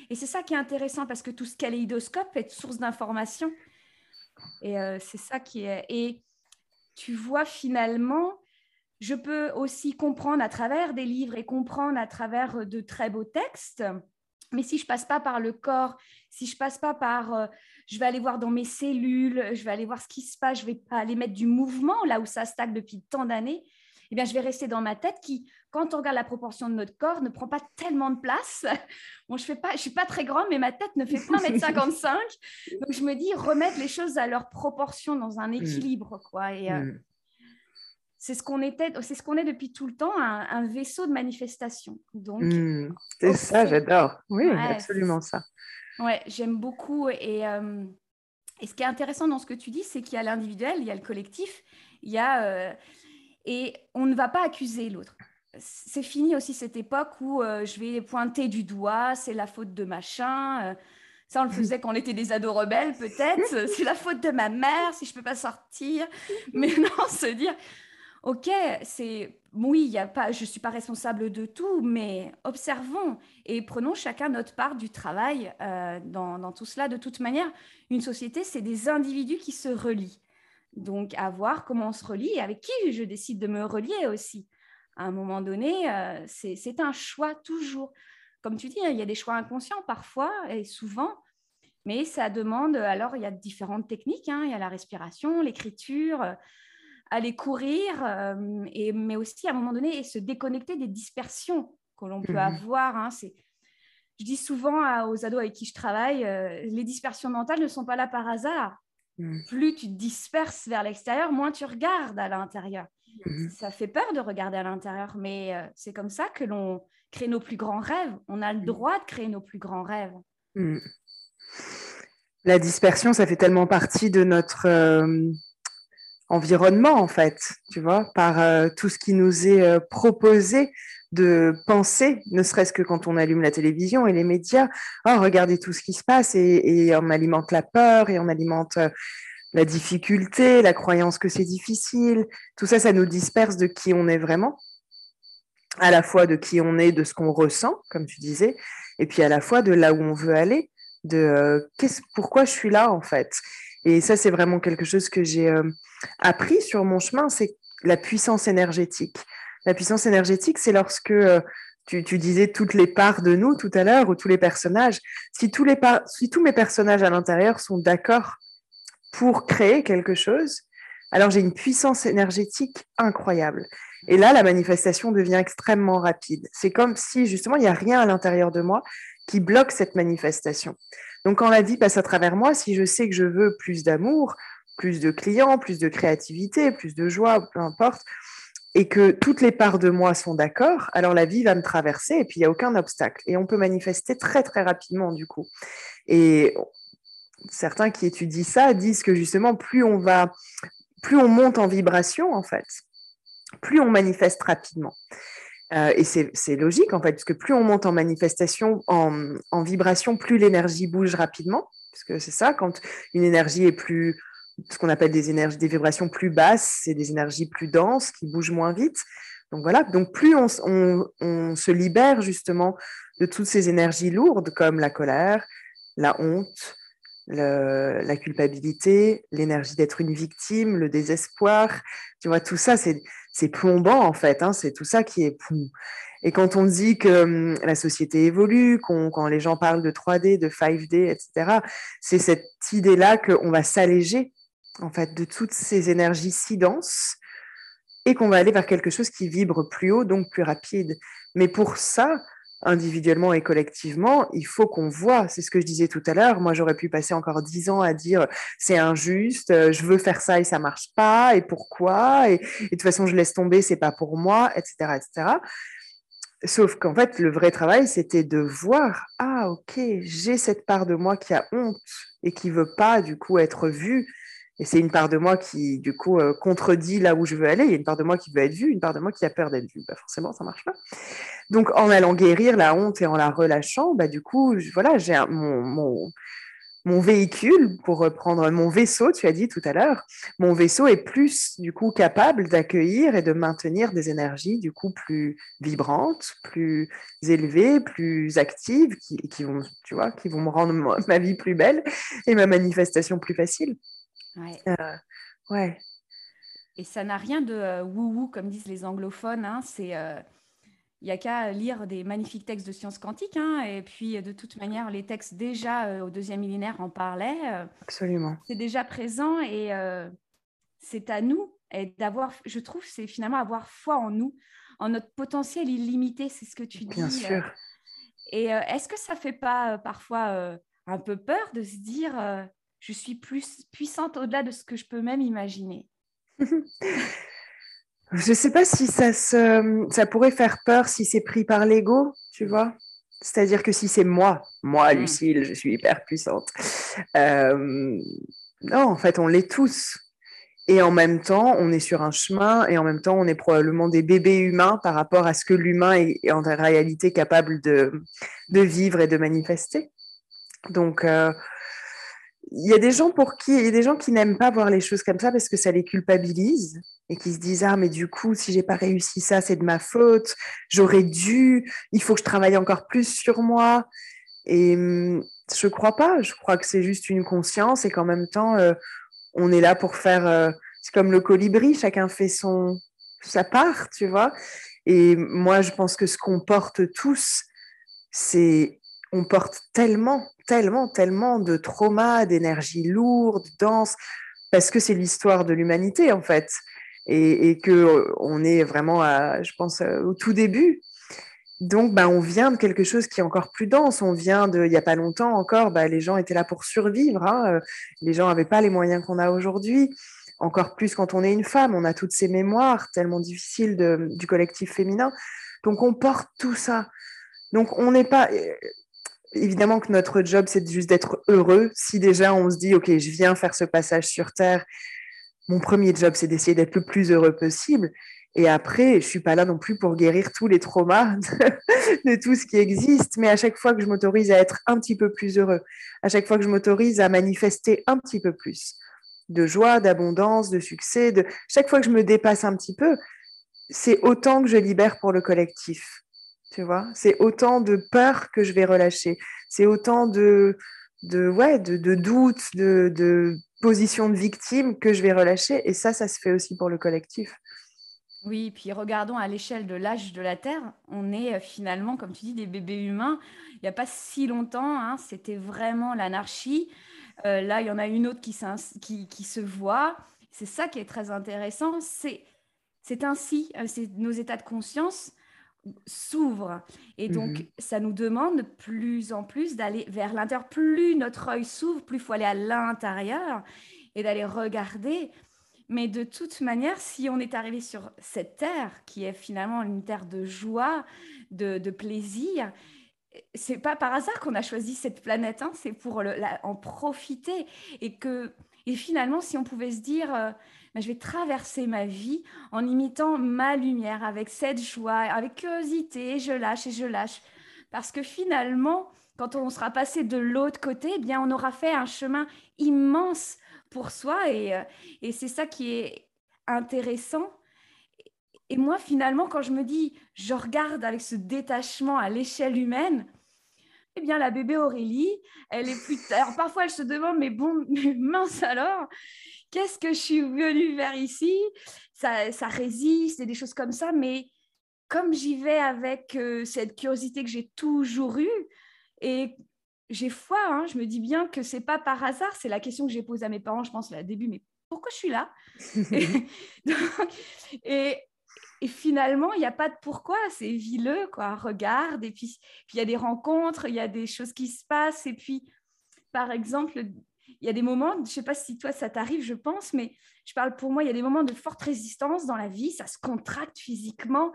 Et c'est ça qui est intéressant, parce que tout ce kaléidoscope est source d'informations. Et c'est ça qui est... Et tu vois, finalement, je peux aussi comprendre à travers des livres et comprendre à travers de très beaux textes. Mais si je ne passe pas par le corps, si je ne passe pas par... je vais aller voir dans mes cellules, je vais aller voir ce qui se passe, je ne vais pas aller mettre du mouvement là où ça stagne depuis tant d'années, eh bien, je vais rester dans ma tête qui, quand on regarde la proportion de notre corps, ne prend pas tellement de place. Bon, je ne suis pas très grande, mais ma tête ne fait pas 1m55. Donc, je me dis, remettre les choses à leur proportion dans un équilibre. Quoi. Et, c'est ce qu'on est depuis tout le temps, un vaisseau de manifestation. Donc, c'est ça, j'adore. Oui, ouais, absolument ça. Oui, j'aime beaucoup. Et ce qui est intéressant dans ce que tu dis, c'est qu'il y a l'individuel, il y a le collectif, il y a... et on ne va pas accuser l'autre. C'est fini aussi cette époque où je vais pointer du doigt, c'est la faute de machin. Ça, on le faisait quand on était des ados rebelles, peut-être. C'est la faute de ma mère, si je ne peux pas sortir. Mais non, se dire, OK, je ne suis pas responsable de tout, mais observons et prenons chacun notre part du travail dans tout cela. De toute manière, une société, c'est des individus qui se relient. Donc, à voir comment on se relie et avec qui je décide de me relier aussi. À un moment donné, c'est un choix toujours. Comme tu dis, il y a des choix inconscients parfois et souvent, mais ça demande... Alors, il y a différentes techniques. Hein, il y a la respiration, l'écriture, aller courir, mais aussi, à un moment donné, se déconnecter des dispersions que l'on peut avoir. Hein, je dis souvent aux ados avec qui je travaille, les dispersions mentales ne sont pas là par hasard. Plus tu te disperses vers l'extérieur, moins tu regardes à l'intérieur. Ça fait peur de regarder à l'intérieur, mais c'est comme ça que l'on crée nos plus grands rêves. On a le droit de créer nos plus grands rêves. La dispersion, ça fait tellement partie de notre environnement, en fait, tu vois, par tout ce qui nous est proposé de penser, ne serait-ce que quand on allume la télévision et les médias, oh, regardez tout ce qui se passe et on alimente la peur et on alimente la difficulté, la croyance que c'est difficile. Tout ça, ça nous disperse de qui on est vraiment, à la fois de qui on est, de ce qu'on ressent, comme tu disais, et puis à la fois de là où on veut aller, de pourquoi je suis là en fait. Et ça, c'est vraiment quelque chose que j'ai appris sur mon chemin, c'est la puissance énergétique. La puissance énergétique, c'est lorsque tu disais toutes les parts de nous tout à l'heure, ou tous les personnages. Si tous mes personnages à l'intérieur sont d'accord pour créer quelque chose, alors j'ai une puissance énergétique incroyable. Et là, la manifestation devient extrêmement rapide. C'est comme si, justement, il n'y a rien à l'intérieur de moi qui bloque cette manifestation. Donc, quand la vie passe à travers moi, si je sais que je veux plus d'amour, plus de clients, plus de créativité, plus de joie, peu importe, et que toutes les parts de moi sont d'accord, alors la vie va me traverser et puis il n'y a aucun obstacle. Et on peut manifester très, très rapidement, du coup. Et certains qui étudient ça disent que, justement, plus on va plus on monte en vibration, en fait, plus on manifeste rapidement. Et c'est logique, en fait, parce que plus on monte en manifestation, en vibration, plus l'énergie bouge rapidement. Parce que c'est ça, quand une énergie est plus... Ce qu'on appelle des vibrations plus basses, c'est des énergies plus denses qui bougent moins vite. Donc voilà, donc plus on se libère justement de toutes ces énergies lourdes comme la colère, la honte, la culpabilité, l'énergie d'être une victime, le désespoir, tu vois, tout ça c'est plombant en fait, hein, c'est tout ça qui est... Et quand on dit que la société évolue, quand les gens parlent de 3D, de 5D, etc., c'est cette idée-là qu'on va s'alléger en fait de toutes ces énergies si denses et qu'on va aller vers quelque chose qui vibre plus haut, donc plus rapide. Mais pour ça, individuellement et collectivement, il faut qu'on voit, c'est ce que je disais tout à l'heure, moi j'aurais pu passer encore 10 ans à dire c'est injuste, je veux faire ça et ça marche pas, et pourquoi, et de toute façon je laisse tomber, c'est pas pour moi, etc., etc. Sauf qu'en fait, le vrai travail, c'était de voir « Ah, ok, j'ai cette part de moi qui a honte et qui ne veut pas, du coup, être vue. Et c'est une part de moi qui, du coup, contredit là où je veux aller. Il y a une part de moi qui veut être vue, une part de moi qui a peur d'être vue. Bah, forcément, ça ne marche pas. Donc, en allant guérir la honte et en la relâchant, bah, du coup, voilà, j'ai mon véhicule, pour reprendre mon vaisseau, tu as dit tout à l'heure, mon vaisseau est plus du coup capable d'accueillir et de maintenir des énergies du coup plus vibrantes, plus élevées, plus actives, qui vont, tu vois, qui vont me rendre ma vie plus belle et ma manifestation plus facile. Ouais. Ouais. Et ça n'a rien de wouhou comme disent les anglophones, hein, c'est... Il n'y a qu'à lire des magnifiques textes de sciences quantiques. Hein, et puis, de toute manière, les textes déjà au deuxième millénaire en parlaient. Absolument. C'est déjà présent et c'est à nous. Et d'avoir, je trouve, c'est finalement avoir foi en nous, en notre potentiel illimité, c'est ce que tu dis. Bien sûr. Et est-ce que ça ne fait pas parfois un peu peur de se dire « je suis plus puissante au-delà de ce que je peux même imaginer ?» Je ne sais pas si ça pourrait faire peur si c'est pris par l'ego, tu vois. C'est-à-dire que si c'est moi, Lucille, je suis hyper puissante. Non, en fait, on l'est tous. Et en même temps, on est sur un chemin et en même temps, on est probablement des bébés humains par rapport à ce que l'humain est en réalité capable de vivre et de manifester. Donc... il y a des gens qui n'aiment pas voir les choses comme ça parce que ça les culpabilise et qui se disent « Ah, mais du coup, si j'ai pas réussi ça, c'est de ma faute. J'aurais dû. Il faut que je travaille encore plus sur moi. » Et je crois pas. Je crois que c'est juste une conscience et qu'en même temps, on est là pour faire... c'est comme le colibri. Chacun fait sa part, tu vois. Et moi, je pense que ce qu'on porte tous, c'est... On porte tellement de traumas, d'énergie lourde, dense, parce que c'est l'histoire de l'humanité, en fait, et qu'on est vraiment, je pense, au tout début. Donc, bah, on vient de quelque chose qui est encore plus dense. On vient de, il n'y a pas longtemps encore, bah, les gens étaient là pour survivre. Hein. Les gens n'avaient pas les moyens qu'on a aujourd'hui. Encore plus quand on est une femme, on a toutes ces mémoires tellement difficiles du collectif féminin. Donc, on porte tout ça. Donc, on n'est pas... Évidemment que notre job, c'est juste d'être heureux. Si déjà on se dit « Ok, je viens faire ce passage sur Terre », mon premier job, c'est d'essayer d'être le plus heureux possible. Et après, je ne suis pas là non plus pour guérir tous les traumas de tout ce qui existe. Mais à chaque fois que je m'autorise à être un petit peu plus heureux, à chaque fois que je m'autorise à manifester un petit peu plus de joie, d'abondance, de succès, chaque fois que je me dépasse un petit peu, c'est autant que je libère pour le collectif. Tu vois, c'est autant de peur que je vais relâcher, c'est autant de doutes, de positions de victime que je vais relâcher, et ça se fait aussi pour le collectif. Oui, puis regardons à l'échelle de l'âge de la Terre, on est finalement, comme tu dis, des bébés humains. Il n'y a pas si longtemps, hein, c'était vraiment l'anarchie. Là, il y en a une autre qui se voit. C'est ça qui est très intéressant, c'est ainsi, c'est nos états de conscience s'ouvre et donc ça nous demande de plus en plus d'aller vers l'intérieur. Plus notre œil s'ouvre, plus il faut aller à l'intérieur et d'aller regarder. Mais de toute manière, si on est arrivé sur cette terre qui est finalement une terre de joie, de plaisir, c'est pas par hasard qu'on a choisi cette planète, hein, c'est pour en profiter. Et finalement, si on pouvait se dire je vais traverser ma vie en imitant ma lumière avec cette joie, avec curiosité, je lâche. Parce que finalement, quand on sera passé de l'autre côté, eh bien, on aura fait un chemin immense pour soi et c'est ça qui est intéressant. Et moi, finalement, quand je me dis, je regarde avec ce détachement à l'échelle humaine, eh bien, la bébé Aurélie, elle est plus... Alors, parfois, elle se demande, mais bon, mais mince alors, qu'est-ce que je suis venue vers ici ? Ça résiste et des choses comme ça, mais comme j'y vais avec cette curiosité que j'ai toujours eue, et j'ai foi, hein, je me dis bien que ce n'est pas par hasard, c'est la question que j'ai posée à mes parents, je pense, au début, mais pourquoi je suis là ? Et finalement, il n'y a pas de pourquoi, c'est vileux, quoi. Regarde, et puis il y a des rencontres, il y a des choses qui se passent, et puis, par exemple, il y a des moments, je ne sais pas si toi ça t'arrive, je pense, mais je parle pour moi, il y a des moments de forte résistance dans la vie, ça se contracte physiquement,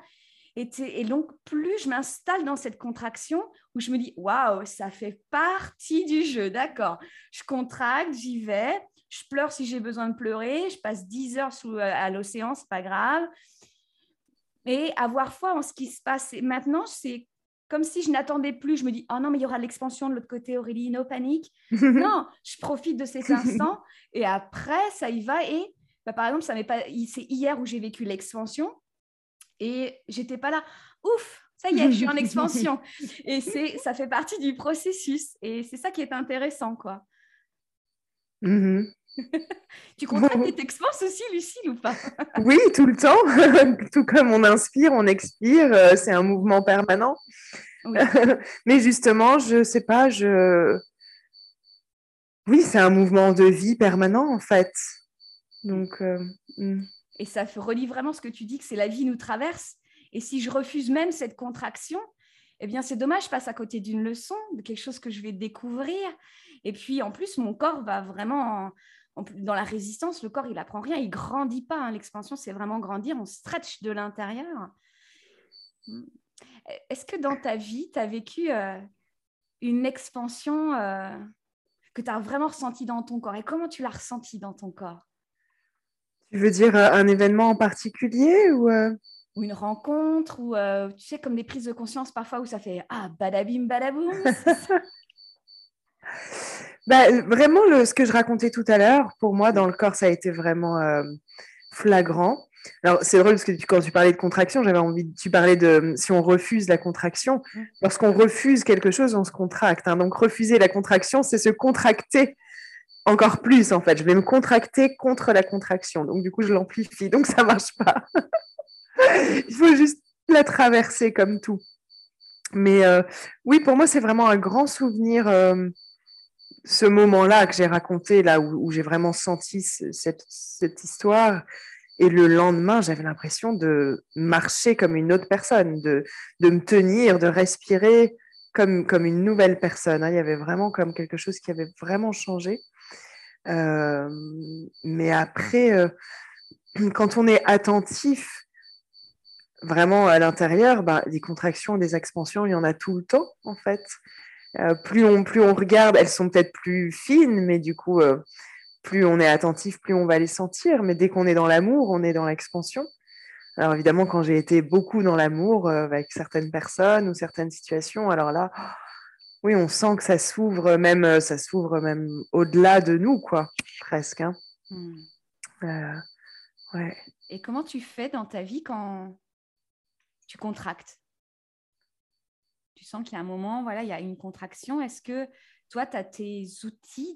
et donc plus je m'installe dans cette contraction, où je me dis, waouh, ça fait partie du jeu, d'accord, je contracte, j'y vais, je pleure si j'ai besoin de pleurer, je passe 10 heures à l'océan, ce n'est pas grave. Et avoir foi en ce qui se passe. Et maintenant, c'est comme si je n'attendais plus. Je me dis, oh non, mais il y aura de l'expansion de l'autre côté, Aurélie, no panique. Non, je profite de cet instant. Et après, ça y va. Et bah, par exemple, c'est hier où j'ai vécu l'expansion. Et je n'étais pas là. Ouf, ça y est, je suis en expansion. Et ça fait partie du processus. Et c'est ça qui est intéressant, quoi. Mm-hmm. Tu contractes et t'expanses aussi, Lucille, ou pas ? Oui, tout le temps. Tout comme on inspire, on expire, c'est un mouvement permanent. Oui. Mais justement, je sais pas, oui, c'est un mouvement de vie permanent, en fait. Donc, Et ça relie vraiment ce que tu dis, que c'est la vie nous traverse. Et si je refuse même cette contraction, eh bien, c'est dommage, je passe à côté d'une leçon, de quelque chose que je vais découvrir. Et puis, en plus, mon corps va vraiment... Dans la résistance, le corps, il apprend rien, il grandit pas. Hein. L'expansion, c'est vraiment grandir, on stretch de l'intérieur. Est-ce que dans ta vie, tu as vécu une expansion que tu as vraiment ressentie dans ton corps ? Et comment tu l'as ressentie dans ton corps ? Tu veux dire un événement en particulier ou une rencontre, ou tu sais, comme des prises de conscience parfois où ça fait « Ah, badabim, badaboum !» Bah, vraiment, ce que je racontais tout à l'heure, pour moi, dans le corps, ça a été vraiment flagrant. Alors, c'est drôle parce que quand tu parlais de contraction, tu parlais de si on refuse la contraction. Lorsqu'on refuse quelque chose, on se contracte. Hein. Donc, refuser la contraction, c'est se contracter encore plus, en fait. Je vais me contracter contre la contraction. Donc, du coup, je l'amplifie. Donc, ça ne marche pas. Il faut juste la traverser comme tout. Mais oui, pour moi, c'est vraiment un grand souvenir... ce moment-là que j'ai raconté, là où j'ai vraiment senti cette histoire, et le lendemain, j'avais l'impression de marcher comme une autre personne, de me tenir, de respirer comme une nouvelle personne. Hein. Il y avait vraiment comme quelque chose qui avait vraiment changé. Mais après, quand on est attentif vraiment à l'intérieur, bah, des contractions, des expansions, il y en a tout le temps, en fait. Plus on regarde, elles sont peut-être plus fines, mais du coup, plus on est attentif, plus on va les sentir. Mais dès qu'on est dans l'amour, on est dans l'expansion. Alors évidemment, quand j'ai été beaucoup dans l'amour avec certaines personnes ou certaines situations, alors là, oui, on sent que ça s'ouvre même au-delà de nous, quoi, presque. Hein. Ouais. Et comment tu fais dans ta vie quand tu contractes ? Tu sens qu'il y a un moment, voilà, il y a une contraction. Est-ce que toi, tu as tes outils,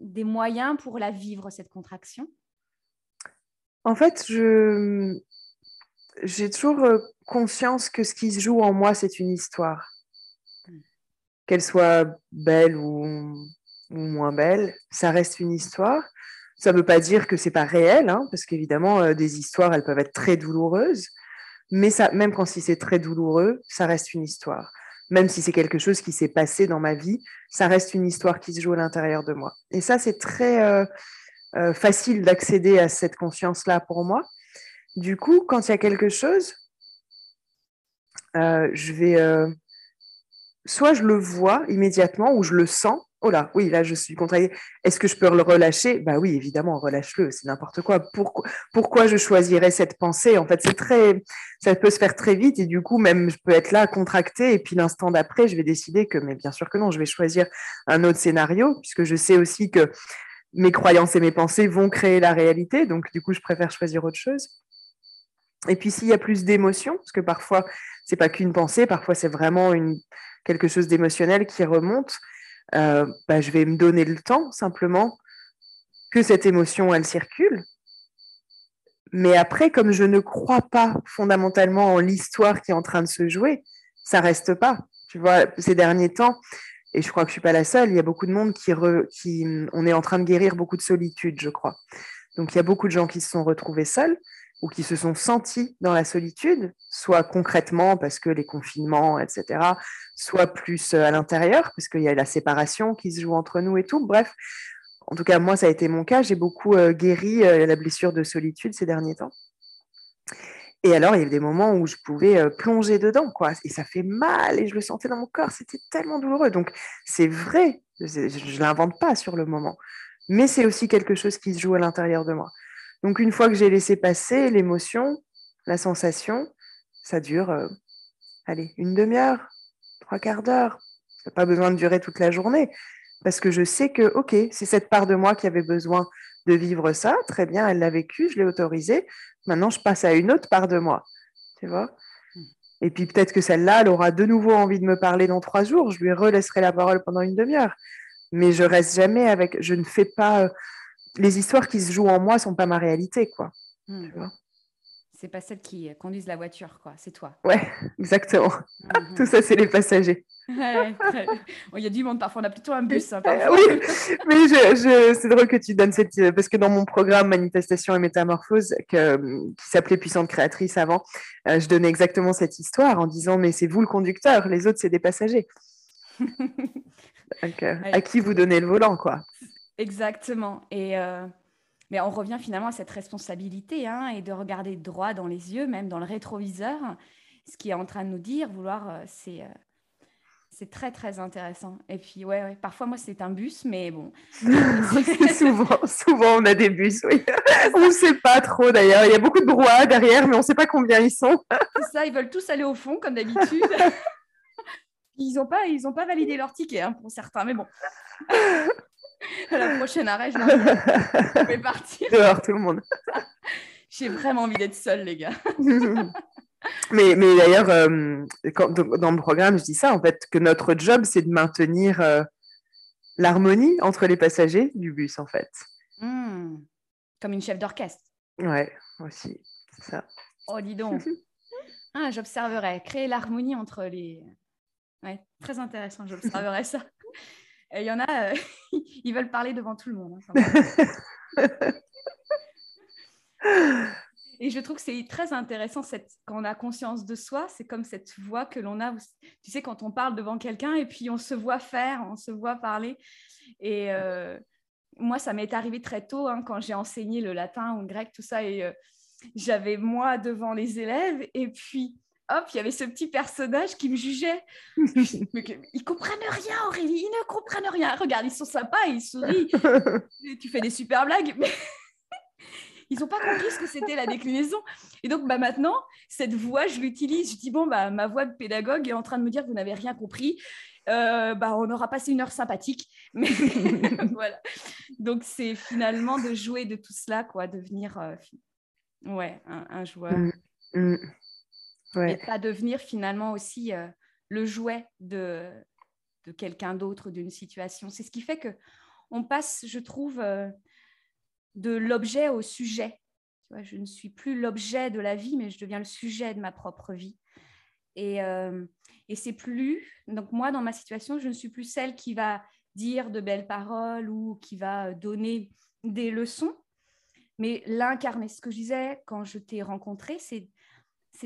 des moyens pour la vivre, cette contraction ? En fait, j'ai toujours conscience que ce qui se joue en moi, c'est une histoire. Qu'elle soit belle ou moins belle, ça reste une histoire. Ça ne veut pas dire que ce n'est pas réel, hein, parce qu'évidemment, des histoires, elles peuvent être très douloureuses. Mais ça, même quand c'est très douloureux, ça reste une histoire. Même si c'est quelque chose qui s'est passé dans ma vie, ça reste une histoire qui se joue à l'intérieur de moi. Et ça, c'est très facile d'accéder à cette conscience-là pour moi. Du coup, quand il y a quelque chose, je vais... soit je le vois immédiatement ou je le sens oh là, oui, là, je suis contrariée. Est-ce que je peux le relâcher? Bah oui, évidemment, relâche-le, c'est n'importe quoi. Pourquoi je choisirais cette pensée? En fait, c'est ça peut se faire très vite et du coup, même, je peux être là, contractée, et puis l'instant d'après, je vais décider que, mais bien sûr que non, je vais choisir un autre scénario, puisque je sais aussi que mes croyances et mes pensées vont créer la réalité, donc du coup, je préfère choisir autre chose. Et puis, s'il y a plus d'émotions, parce que parfois, c'est pas qu'une pensée, parfois, c'est vraiment quelque chose d'émotionnel qui remonte, je vais me donner le temps simplement que cette émotion elle circule, mais après comme je ne crois pas fondamentalement en l'histoire qui est en train de se jouer, ça reste pas, tu vois, ces derniers temps, et je crois que je suis pas la seule, il y a beaucoup de monde qui on est en train de guérir beaucoup de solitude, je crois, donc il y a beaucoup de gens qui se sont retrouvés seuls ou qui se sont sentis dans la solitude, soit concrètement parce que les confinements, etc., soit plus à l'intérieur, parce qu'il y a la séparation qui se joue entre nous et tout. Bref, en tout cas, moi, ça a été mon cas. J'ai beaucoup guéri la blessure de solitude ces derniers temps. Et alors, il y a eu des moments où je pouvais plonger dedans, quoi. Et ça fait mal, et je le sentais dans mon corps. C'était tellement douloureux. Donc, c'est vrai, je ne l'invente pas sur le moment. Mais c'est aussi quelque chose qui se joue à l'intérieur de moi. Donc, une fois que j'ai laissé passer l'émotion, la sensation, ça dure, une demi-heure, 3/4 d'heure. Ça n'a pas besoin de durer toute la journée parce que je sais que, OK, c'est cette part de moi qui avait besoin de vivre ça. Très bien, elle l'a vécu, je l'ai autorisée. Maintenant, je passe à une autre part de moi, tu vois. Et puis, peut-être que celle-là, elle aura de nouveau envie de me parler dans 3 jours. Je lui relaisserai la parole pendant une demi-heure. Mais je ne reste jamais avec... Je ne fais pas... Les histoires qui se jouent en moi ne sont pas ma réalité, quoi. Mmh. Tu vois, c'est pas celles qui conduisent la voiture, quoi. C'est toi. Ouais, exactement. Mmh. Tout ça, c'est les passagers. Ouais, bon, y a du monde, parfois on a plutôt un bus. Hein, oui, mais c'est drôle que tu donnes cette... Parce que dans mon programme Manifestation et Métamorphose, qui s'appelait Puissante Créatrice avant, je donnais exactement cette histoire en disant, mais c'est vous le conducteur, les autres, c'est des passagers. Donc, à qui vous donnez le volant, quoi. Exactement. Et mais on revient finalement à cette responsabilité, hein, et de regarder droit dans les yeux, même dans le rétroviseur, ce qui est en train de nous dire vouloir, c'est très très intéressant. Et puis ouais, parfois moi c'est un bus, mais bon. souvent on a des bus, oui. On ne sait pas trop d'ailleurs. Il y a beaucoup de brouhaha derrière, mais on ne sait pas combien ils sont. C'est ça, ils veulent tous aller au fond comme d'habitude. Ils n'ont pas validé leur ticket, hein, pour certains, mais bon. À la prochaine arrêt, je vais partir. Dehors, tout le monde. J'ai vraiment envie d'être seule, les gars. mais d'ailleurs, dans le programme, je dis ça, en fait, que notre job, c'est de maintenir l'harmonie entre les passagers du bus, en fait. Mmh. Comme une chef d'orchestre. Ouais, aussi, c'est ça. Oh, dis donc. J'observerai. Créer l'harmonie entre les... Ouais, très intéressant, j'observerai ça. Et il y en a, ils veulent parler devant tout le monde. Hein, et je trouve que c'est très intéressant, quand on a conscience de soi, c'est comme cette voix que l'on a, où, tu sais, quand on parle devant quelqu'un et puis on se voit faire, on se voit parler. Et moi, ça m'est arrivé très tôt, hein, quand j'ai enseigné le latin ou le grec, tout ça, et j'avais moi devant les élèves et puis... Hop, il y avait ce petit personnage qui me jugeait. Ils comprennent rien, Aurélie, ils ne comprennent rien. Regarde, ils sont sympas, ils sourient. Tu fais des super blagues, mais ils n'ont pas compris ce que c'était la déclinaison. Et donc, maintenant, cette voix, je l'utilise. Je dis, ma voix de pédagogue est en train de me dire, vous n'avez rien compris. On aura passé une heure sympathique. Mais voilà. Donc, c'est finalement de jouer de tout cela, quoi, devenir un joueur. Mm. Ouais. Et pas devenir finalement aussi le jouet de quelqu'un d'autre, d'une situation. C'est ce qui fait qu'on passe, je trouve, de l'objet au sujet. Tu vois, je ne suis plus l'objet de la vie, mais je deviens le sujet de ma propre vie. Et c'est plus... Donc moi, dans ma situation, je ne suis plus celle qui va dire de belles paroles ou qui va donner des leçons, mais l'incarner. Ce que je disais quand je t'ai rencontrée, c'est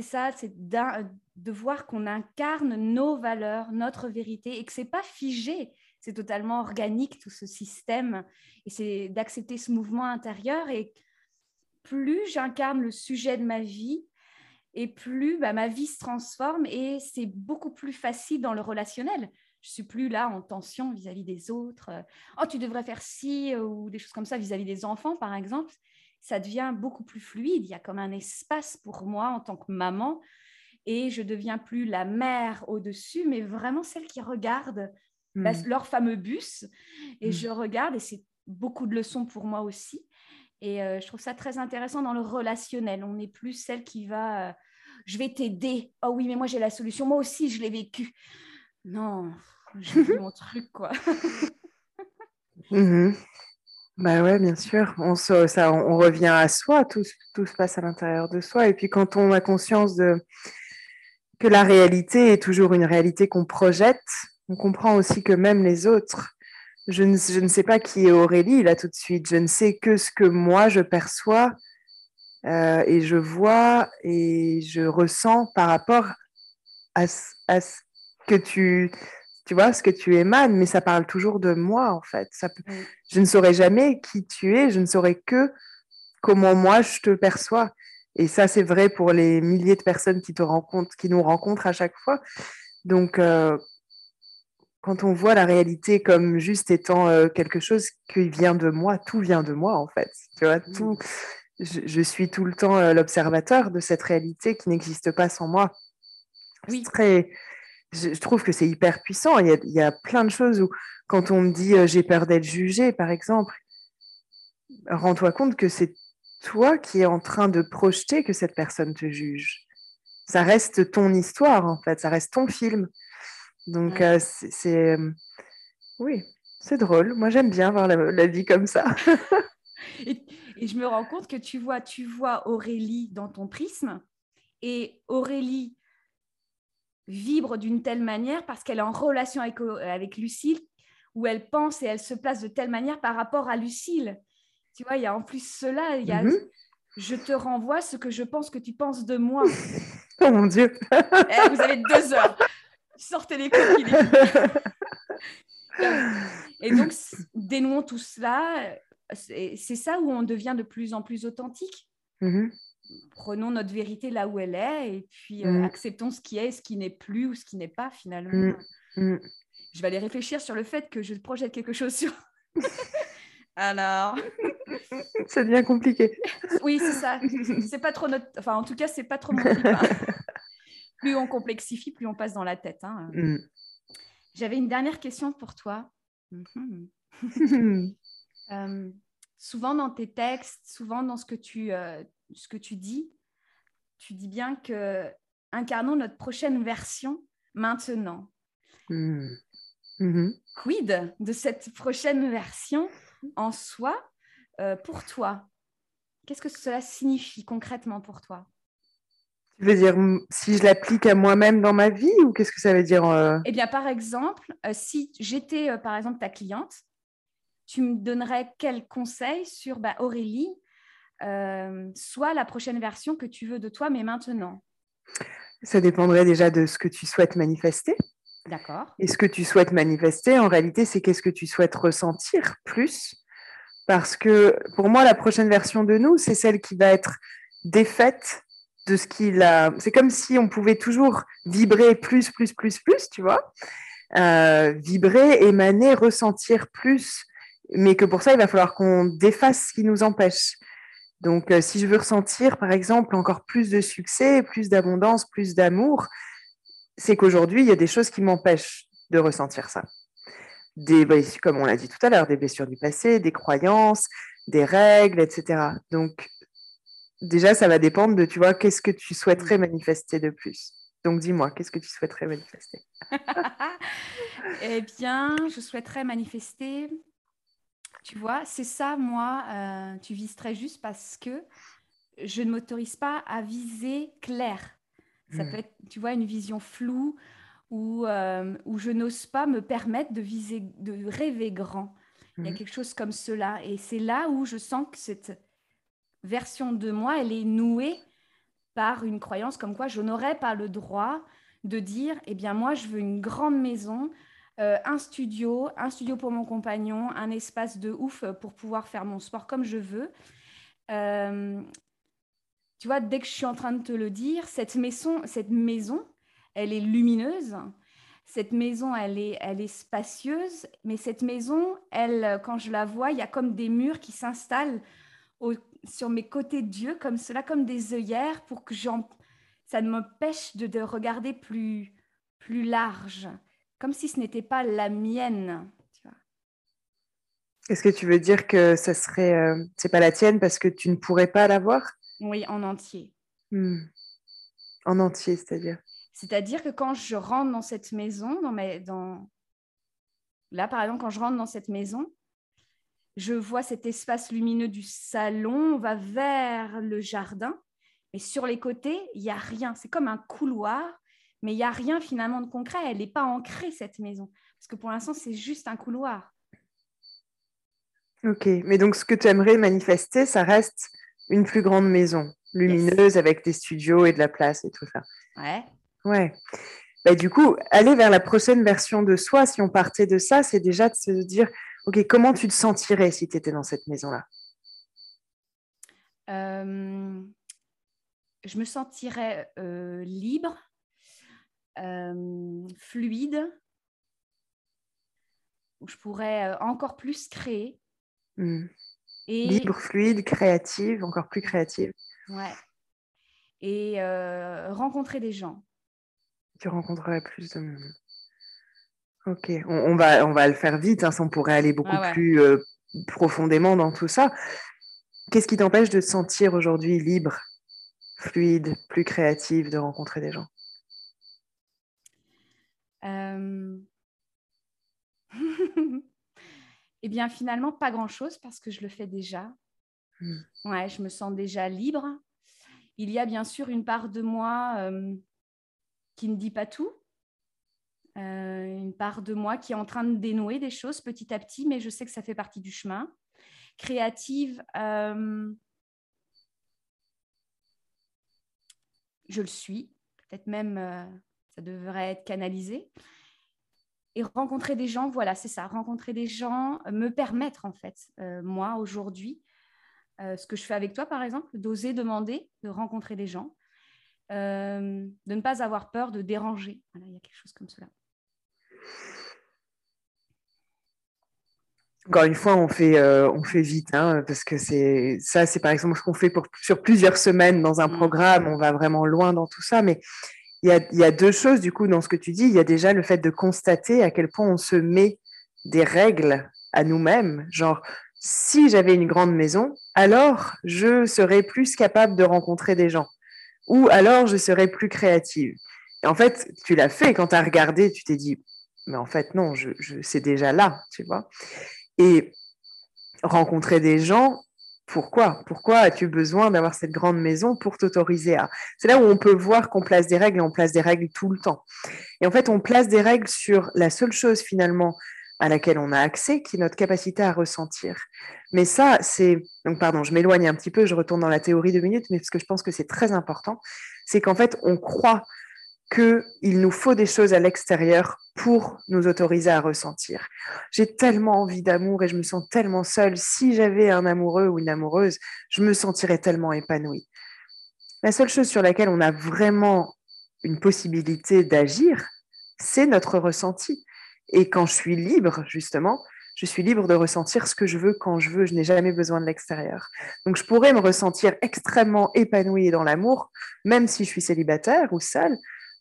ça, c'est de voir qu'on incarne nos valeurs, notre vérité, et que ce n'est pas figé, c'est totalement organique tout ce système, et c'est d'accepter ce mouvement intérieur, et plus j'incarne le sujet de ma vie, et plus ma vie se transforme, et c'est beaucoup plus facile dans le relationnel. Je ne suis plus là en tension vis-à-vis des autres. « Oh, tu devrais faire ci » ou des choses comme ça vis-à-vis des enfants, par exemple. Ça devient beaucoup plus fluide. Il y a comme un espace pour moi en tant que maman. Et je ne deviens plus la mère au-dessus, mais vraiment celle qui regarde leur fameux bus. Et je regarde, et c'est beaucoup de leçons pour moi aussi. Et je trouve ça très intéressant dans le relationnel. On n'est plus celle qui va « je vais t'aider ». « Oh oui, mais moi j'ai la solution, moi aussi je l'ai vécu ». Non, j'ai vu mon truc, quoi. Bah ouais, bien sûr. On revient à soi, tout se passe à l'intérieur de soi. Et puis quand on a conscience que la réalité est toujours une réalité qu'on projette, on comprend aussi que même les autres... Je ne sais pas qui est Aurélie là tout de suite, je ne sais que ce que moi je perçois et je vois et je ressens par rapport à ce que tu vois, ce que tu émanes, mais ça parle toujours de moi en fait. Je ne saurais jamais qui tu es, je ne saurais que comment moi je te perçois. Et ça c'est vrai pour les milliers de personnes qui nous rencontrent à chaque fois. Donc... quand on voit la réalité comme juste étant quelque chose qui vient de moi, tout vient de moi en fait. Tu vois, je suis tout le temps l'observateur de cette réalité qui n'existe pas sans moi. Oui. Je trouve que c'est hyper puissant. Il y a plein de choses où, quand on me dit j'ai peur d'être jugée, par exemple, rends-toi compte que c'est toi qui es en train de projeter que cette personne te juge. Ça reste ton histoire en fait, ça reste ton film. Donc, oui, c'est drôle. Moi, j'aime bien voir la vie comme ça. et je me rends compte que tu vois Aurélie dans ton prisme et Aurélie vibre d'une telle manière parce qu'elle est en relation avec Lucille, où elle pense et elle se place de telle manière par rapport à Lucille. Tu vois, il y a en plus cela, il y a je te renvoie ce que je pense que tu penses de moi. Oh mon Dieu. Vous avez 2 heures. Sortez les copies. Et donc, dénouons tout cela. C'est ça où on devient de plus en plus authentique. Prenons notre vérité là où elle est et puis acceptons ce qui est, ce qui n'est plus ou ce qui n'est pas finalement. Je vais aller réfléchir sur le fait que je projette quelque chose sur... Alors... Ça devient compliqué. Oui, c'est ça. C'est pas trop notre... Enfin, en tout cas, c'est pas trop mon type, hein. Plus on complexifie, plus on passe dans la tête. Hein. J'avais une dernière question pour toi. Souvent dans tes textes, souvent dans ce que tu dis, tu dis bien que incarnons notre prochaine version maintenant. Quid de cette prochaine version en soi pour toi? Qu'est-ce que cela signifie concrètement pour toi? Tu veux dire si je l'applique à moi-même dans ma vie ou qu'est-ce que ça veut dire Eh bien, par exemple, si j'étais, par exemple, ta cliente, tu me donnerais quel conseil sur Aurélie, soit la prochaine version que tu veux de toi, mais maintenant? Ça dépendrait déjà de ce que tu souhaites manifester. D'accord. Et ce que tu souhaites manifester, en réalité, c'est qu'est-ce que tu souhaites ressentir plus. Parce que pour moi, la prochaine version de nous, c'est celle qui va être défaite de ce qu'il a... C'est comme si on pouvait toujours vibrer plus, tu vois, vibrer, émaner, ressentir plus, mais que pour ça, il va falloir qu'on défasse ce qui nous empêche. Donc, si je veux ressentir, par exemple, encore plus de succès, plus d'abondance, plus d'amour, c'est qu'aujourd'hui, il y a des choses qui m'empêchent de ressentir ça. Comme on l'a dit tout à l'heure, des blessures du passé, des croyances, des règles, etc. Donc, déjà, ça va dépendre de, tu vois, qu'est-ce que tu souhaiterais manifester de plus. Donc, dis-moi, qu'est-ce que tu souhaiterais manifester? Eh bien, je souhaiterais manifester, tu vois, c'est ça, moi, tu vises très juste parce que je ne m'autorise pas à viser clair. Ça peut être, tu vois, une vision floue où je n'ose pas me permettre de viser, de rêver grand. Il y a quelque chose comme cela. Et c'est là où je sens que cette version de moi, elle est nouée par une croyance comme quoi je n'aurais pas le droit de dire « Eh bien, moi, je veux une grande maison, un studio pour mon compagnon, un espace de ouf pour pouvoir faire mon sport comme je veux. » Tu vois, dès que je suis en train de te le dire, cette maison, elle est lumineuse, cette maison, elle est spacieuse, mais cette maison, elle, quand je la vois, il y a comme des murs qui s'installent sur mes côtés de Dieu, comme cela, comme des œillères, pour que ça ne m'empêche de regarder plus large, comme si ce n'était pas la mienne. Est-ce que tu veux dire que ça serait, c'est pas la tienne parce que tu ne pourrais pas la voir ? Oui, en entier. Hmm. En entier, c'est-à-dire ? C'est-à-dire que quand je rentre dans cette maison, là par exemple, quand je rentre dans cette maison, je vois cet espace lumineux du salon, on va vers le jardin, mais sur les côtés, il n'y a rien. C'est comme un couloir, mais il n'y a rien finalement de concret. Elle n'est pas ancrée, cette maison, parce que pour l'instant, c'est juste un couloir. Ok, mais donc ce que tu aimerais manifester, ça reste une plus grande maison, lumineuse, yes, avec des studios et de la place et tout ça. Ouais. Ouais. Bah, du coup, aller vers la prochaine version de soi, si on partait de ça, c'est déjà de se dire, ok, comment tu te sentirais si tu étais dans cette maison-là ? Je me sentirais libre, fluide, où je pourrais encore plus créer. Mmh. Et... libre, fluide, créative, encore plus créative. Ouais. Et rencontrer des gens. Tu rencontrerais plus de monde. Ok, on va le faire vite, hein, on pourrait aller beaucoup plus profondément dans tout ça. Qu'est-ce qui t'empêche de te sentir aujourd'hui libre, fluide, plus créative, de rencontrer des gens ? Eh bien, finalement, pas grand-chose parce que je le fais déjà. Mmh. Ouais, je me sens déjà libre. Il y a bien sûr une part de moi qui ne dit pas tout. Une part de moi qui est en train de dénouer des choses petit à petit, mais je sais que ça fait partie du chemin. Créative, je le suis. Peut-être même, ça devrait être canalisé. Et rencontrer des gens, voilà, c'est ça, rencontrer des gens, me permettre en fait, moi aujourd'hui, ce que je fais avec toi par exemple, d'oser demander, de rencontrer des gens, de ne pas avoir peur de déranger. Voilà, il y a quelque chose comme cela. Encore une fois, on fait vite, hein, parce que c'est par exemple ce qu'on fait sur plusieurs semaines dans un programme, on va vraiment loin dans tout ça, mais... Il y a deux choses, du coup, dans ce que tu dis. Il y a déjà le fait de constater à quel point on se met des règles à nous-mêmes. Genre, si j'avais une grande maison, alors je serais plus capable de rencontrer des gens. Ou alors je serais plus créative. Et en fait, tu l'as fait. Quand tu as regardé, tu t'es dit, mais en fait, non, c'est déjà là, tu vois. Et rencontrer des gens... Pourquoi as-tu besoin d'avoir cette grande maison pour t'autoriser à... C'est là où on peut voir qu'on place des règles, et on place des règles tout le temps. Et en fait, on place des règles sur la seule chose, finalement, à laquelle on a accès, qui est notre capacité à ressentir. Mais ça, c'est... Donc, pardon, je m'éloigne un petit peu, je retourne dans la théorie 2 minutes, mais parce que je pense que c'est très important, c'est qu'en fait, on croit qu'il nous faut des choses à l'extérieur pour nous autoriser à ressentir. J'ai tellement envie d'amour et je me sens tellement seule. Si j'avais un amoureux ou une amoureuse, je me sentirais tellement épanouie. La seule chose sur laquelle on a vraiment une possibilité d'agir, c'est notre ressenti. Et quand je suis libre, justement, je suis libre de ressentir ce que je veux quand je veux. Je n'ai jamais besoin de l'extérieur. Donc, je pourrais me ressentir extrêmement épanouie dans l'amour, même si je suis célibataire ou seule,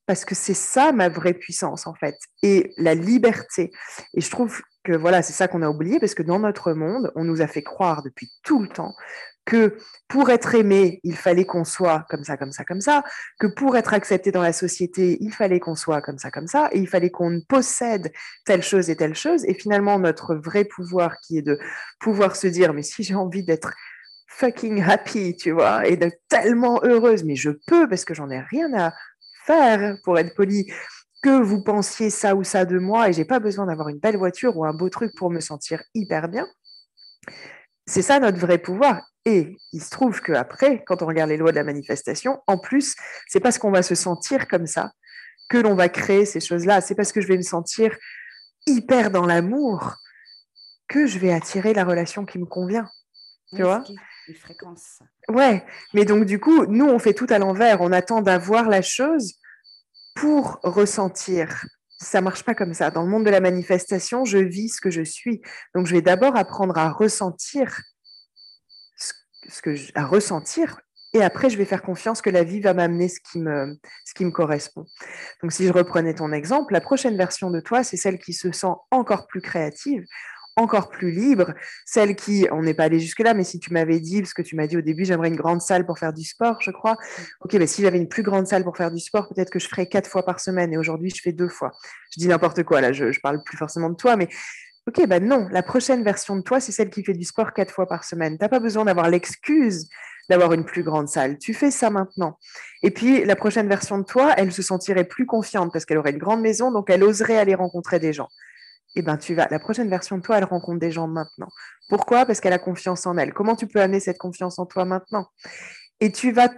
parce que c'est ça ma vraie puissance, en fait, et la liberté. Et je trouve que voilà, c'est ça qu'on a oublié, parce que dans notre monde, on nous a fait croire depuis tout le temps que pour être aimé, il fallait qu'on soit comme ça, comme ça, comme ça, que pour être accepté dans la société, il fallait qu'on soit comme ça, et il fallait qu'on possède telle chose et telle chose. Et finalement, notre vrai pouvoir, qui est de pouvoir se dire « mais si j'ai envie d'être... fucking happy, tu vois, et d'être tellement heureuse, mais je peux, parce que j'en ai rien à faire, pour être poli, que vous pensiez ça ou ça de moi, et j'ai pas besoin d'avoir une belle voiture ou un beau truc pour me sentir hyper bien. » C'est ça notre vrai pouvoir. Et il se trouve qu'après, quand on regarde les lois de la manifestation, en plus, c'est parce qu'on va se sentir comme ça que l'on va créer ces choses-là. C'est parce que je vais me sentir hyper dans l'amour que je vais attirer la relation qui me convient. Tu vois ? Les fréquences. Ouais, mais donc du coup, nous, on fait tout à l'envers. On attend d'avoir la chose pour ressentir. ça marche pas comme ça. Dans le monde de la manifestation, je vis ce que je suis. Donc, je vais d'abord apprendre à ressentir, à ressentir, et après, je vais faire confiance que la vie va m'amener ce qui me correspond. Donc, si je reprenais ton exemple, la prochaine version de toi, c'est celle qui se sent encore plus créative, encore plus libre, celle qui, on n'est pas allé jusque-là, mais si tu m'avais dit, parce que tu m'as dit au début, j'aimerais une grande salle pour faire du sport, je crois. Ok, mais si j'avais une plus grande salle pour faire du sport, peut-être que je ferais 4 fois par semaine, et aujourd'hui, je fais 2 fois. Je dis n'importe quoi, là, je parle plus forcément de toi, mais ok, bah non, la prochaine version de toi, c'est celle qui fait du sport 4 fois par semaine. Tu n'as pas besoin d'avoir l'excuse d'avoir une plus grande salle. Tu fais ça maintenant. Et puis, la prochaine version de toi, elle se sentirait plus confiante parce qu'elle aurait une grande maison, donc elle oserait aller rencontrer des gens. Eh bien, la prochaine version de toi, elle rencontre des gens maintenant. Pourquoi ? Parce qu'elle a confiance en elle. Comment tu peux amener cette confiance en toi maintenant ? Et tu vas,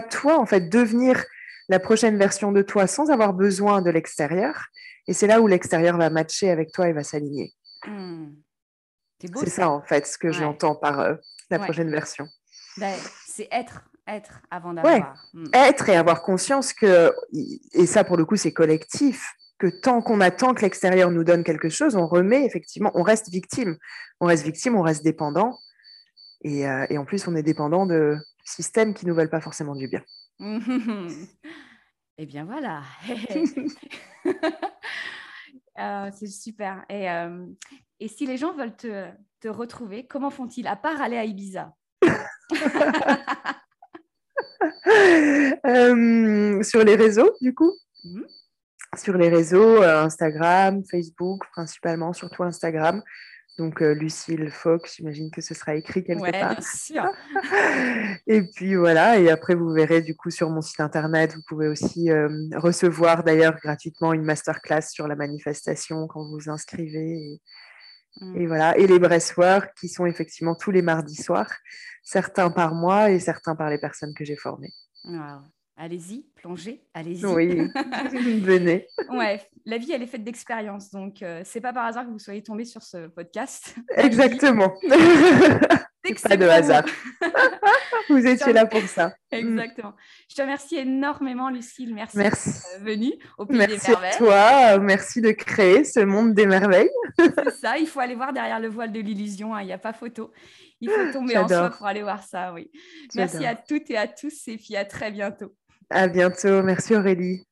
toi, en fait, devenir la prochaine version de toi sans avoir besoin de l'extérieur. Et c'est là où l'extérieur va matcher avec toi et va s'aligner. Mmh. C'est ça, en fait, ce que j'entends par la prochaine version. Ben, c'est être avant d'avoir. Ouais. Mmh. Être et avoir conscience que, et ça, pour le coup, c'est collectif, que tant qu'on attend que l'extérieur nous donne quelque chose, on remet effectivement, on reste victime. On reste victime, on reste dépendant. Et en plus, on est dépendant de systèmes qui ne nous veulent pas forcément du bien. Eh bien, voilà. C'est super. Et si les gens veulent te retrouver, comment font-ils, à part aller à Ibiza? Sur les réseaux, du coup. Mm-hmm. Sur les réseaux, Instagram, Facebook, principalement, surtout Instagram. Donc, Lucille Foc, j'imagine que ce sera écrit quelque part. Bien sûr. Et puis, voilà. Et après, vous verrez, du coup, sur mon site internet, vous pouvez aussi recevoir, d'ailleurs, gratuitement une masterclass sur la manifestation quand vous vous inscrivez. Et voilà. Et les breathwork qui sont effectivement tous les mardis soirs, certains par moi et certains par les personnes que j'ai formées. Wow. Allez-y, plongez, allez-y. Oui, venez. Ouais, la vie, elle est faite d'expériences, donc c'est pas par hasard que vous soyez tombés sur ce podcast. Exactement. C'est pas de hasard. Vous étiez là pour ça. Exactement. Je te remercie énormément, Lucille. Merci d'être venue au Pays des Merveilles. Merci à toi. Merci de créer ce monde des merveilles. C'est ça. Il faut aller voir derrière le voile de l'illusion. Il n'y a pas photo. Il faut tomber en soi pour aller voir ça. Oui. Merci à toutes et à tous. Et puis à très bientôt. À bientôt. Merci Aurélie.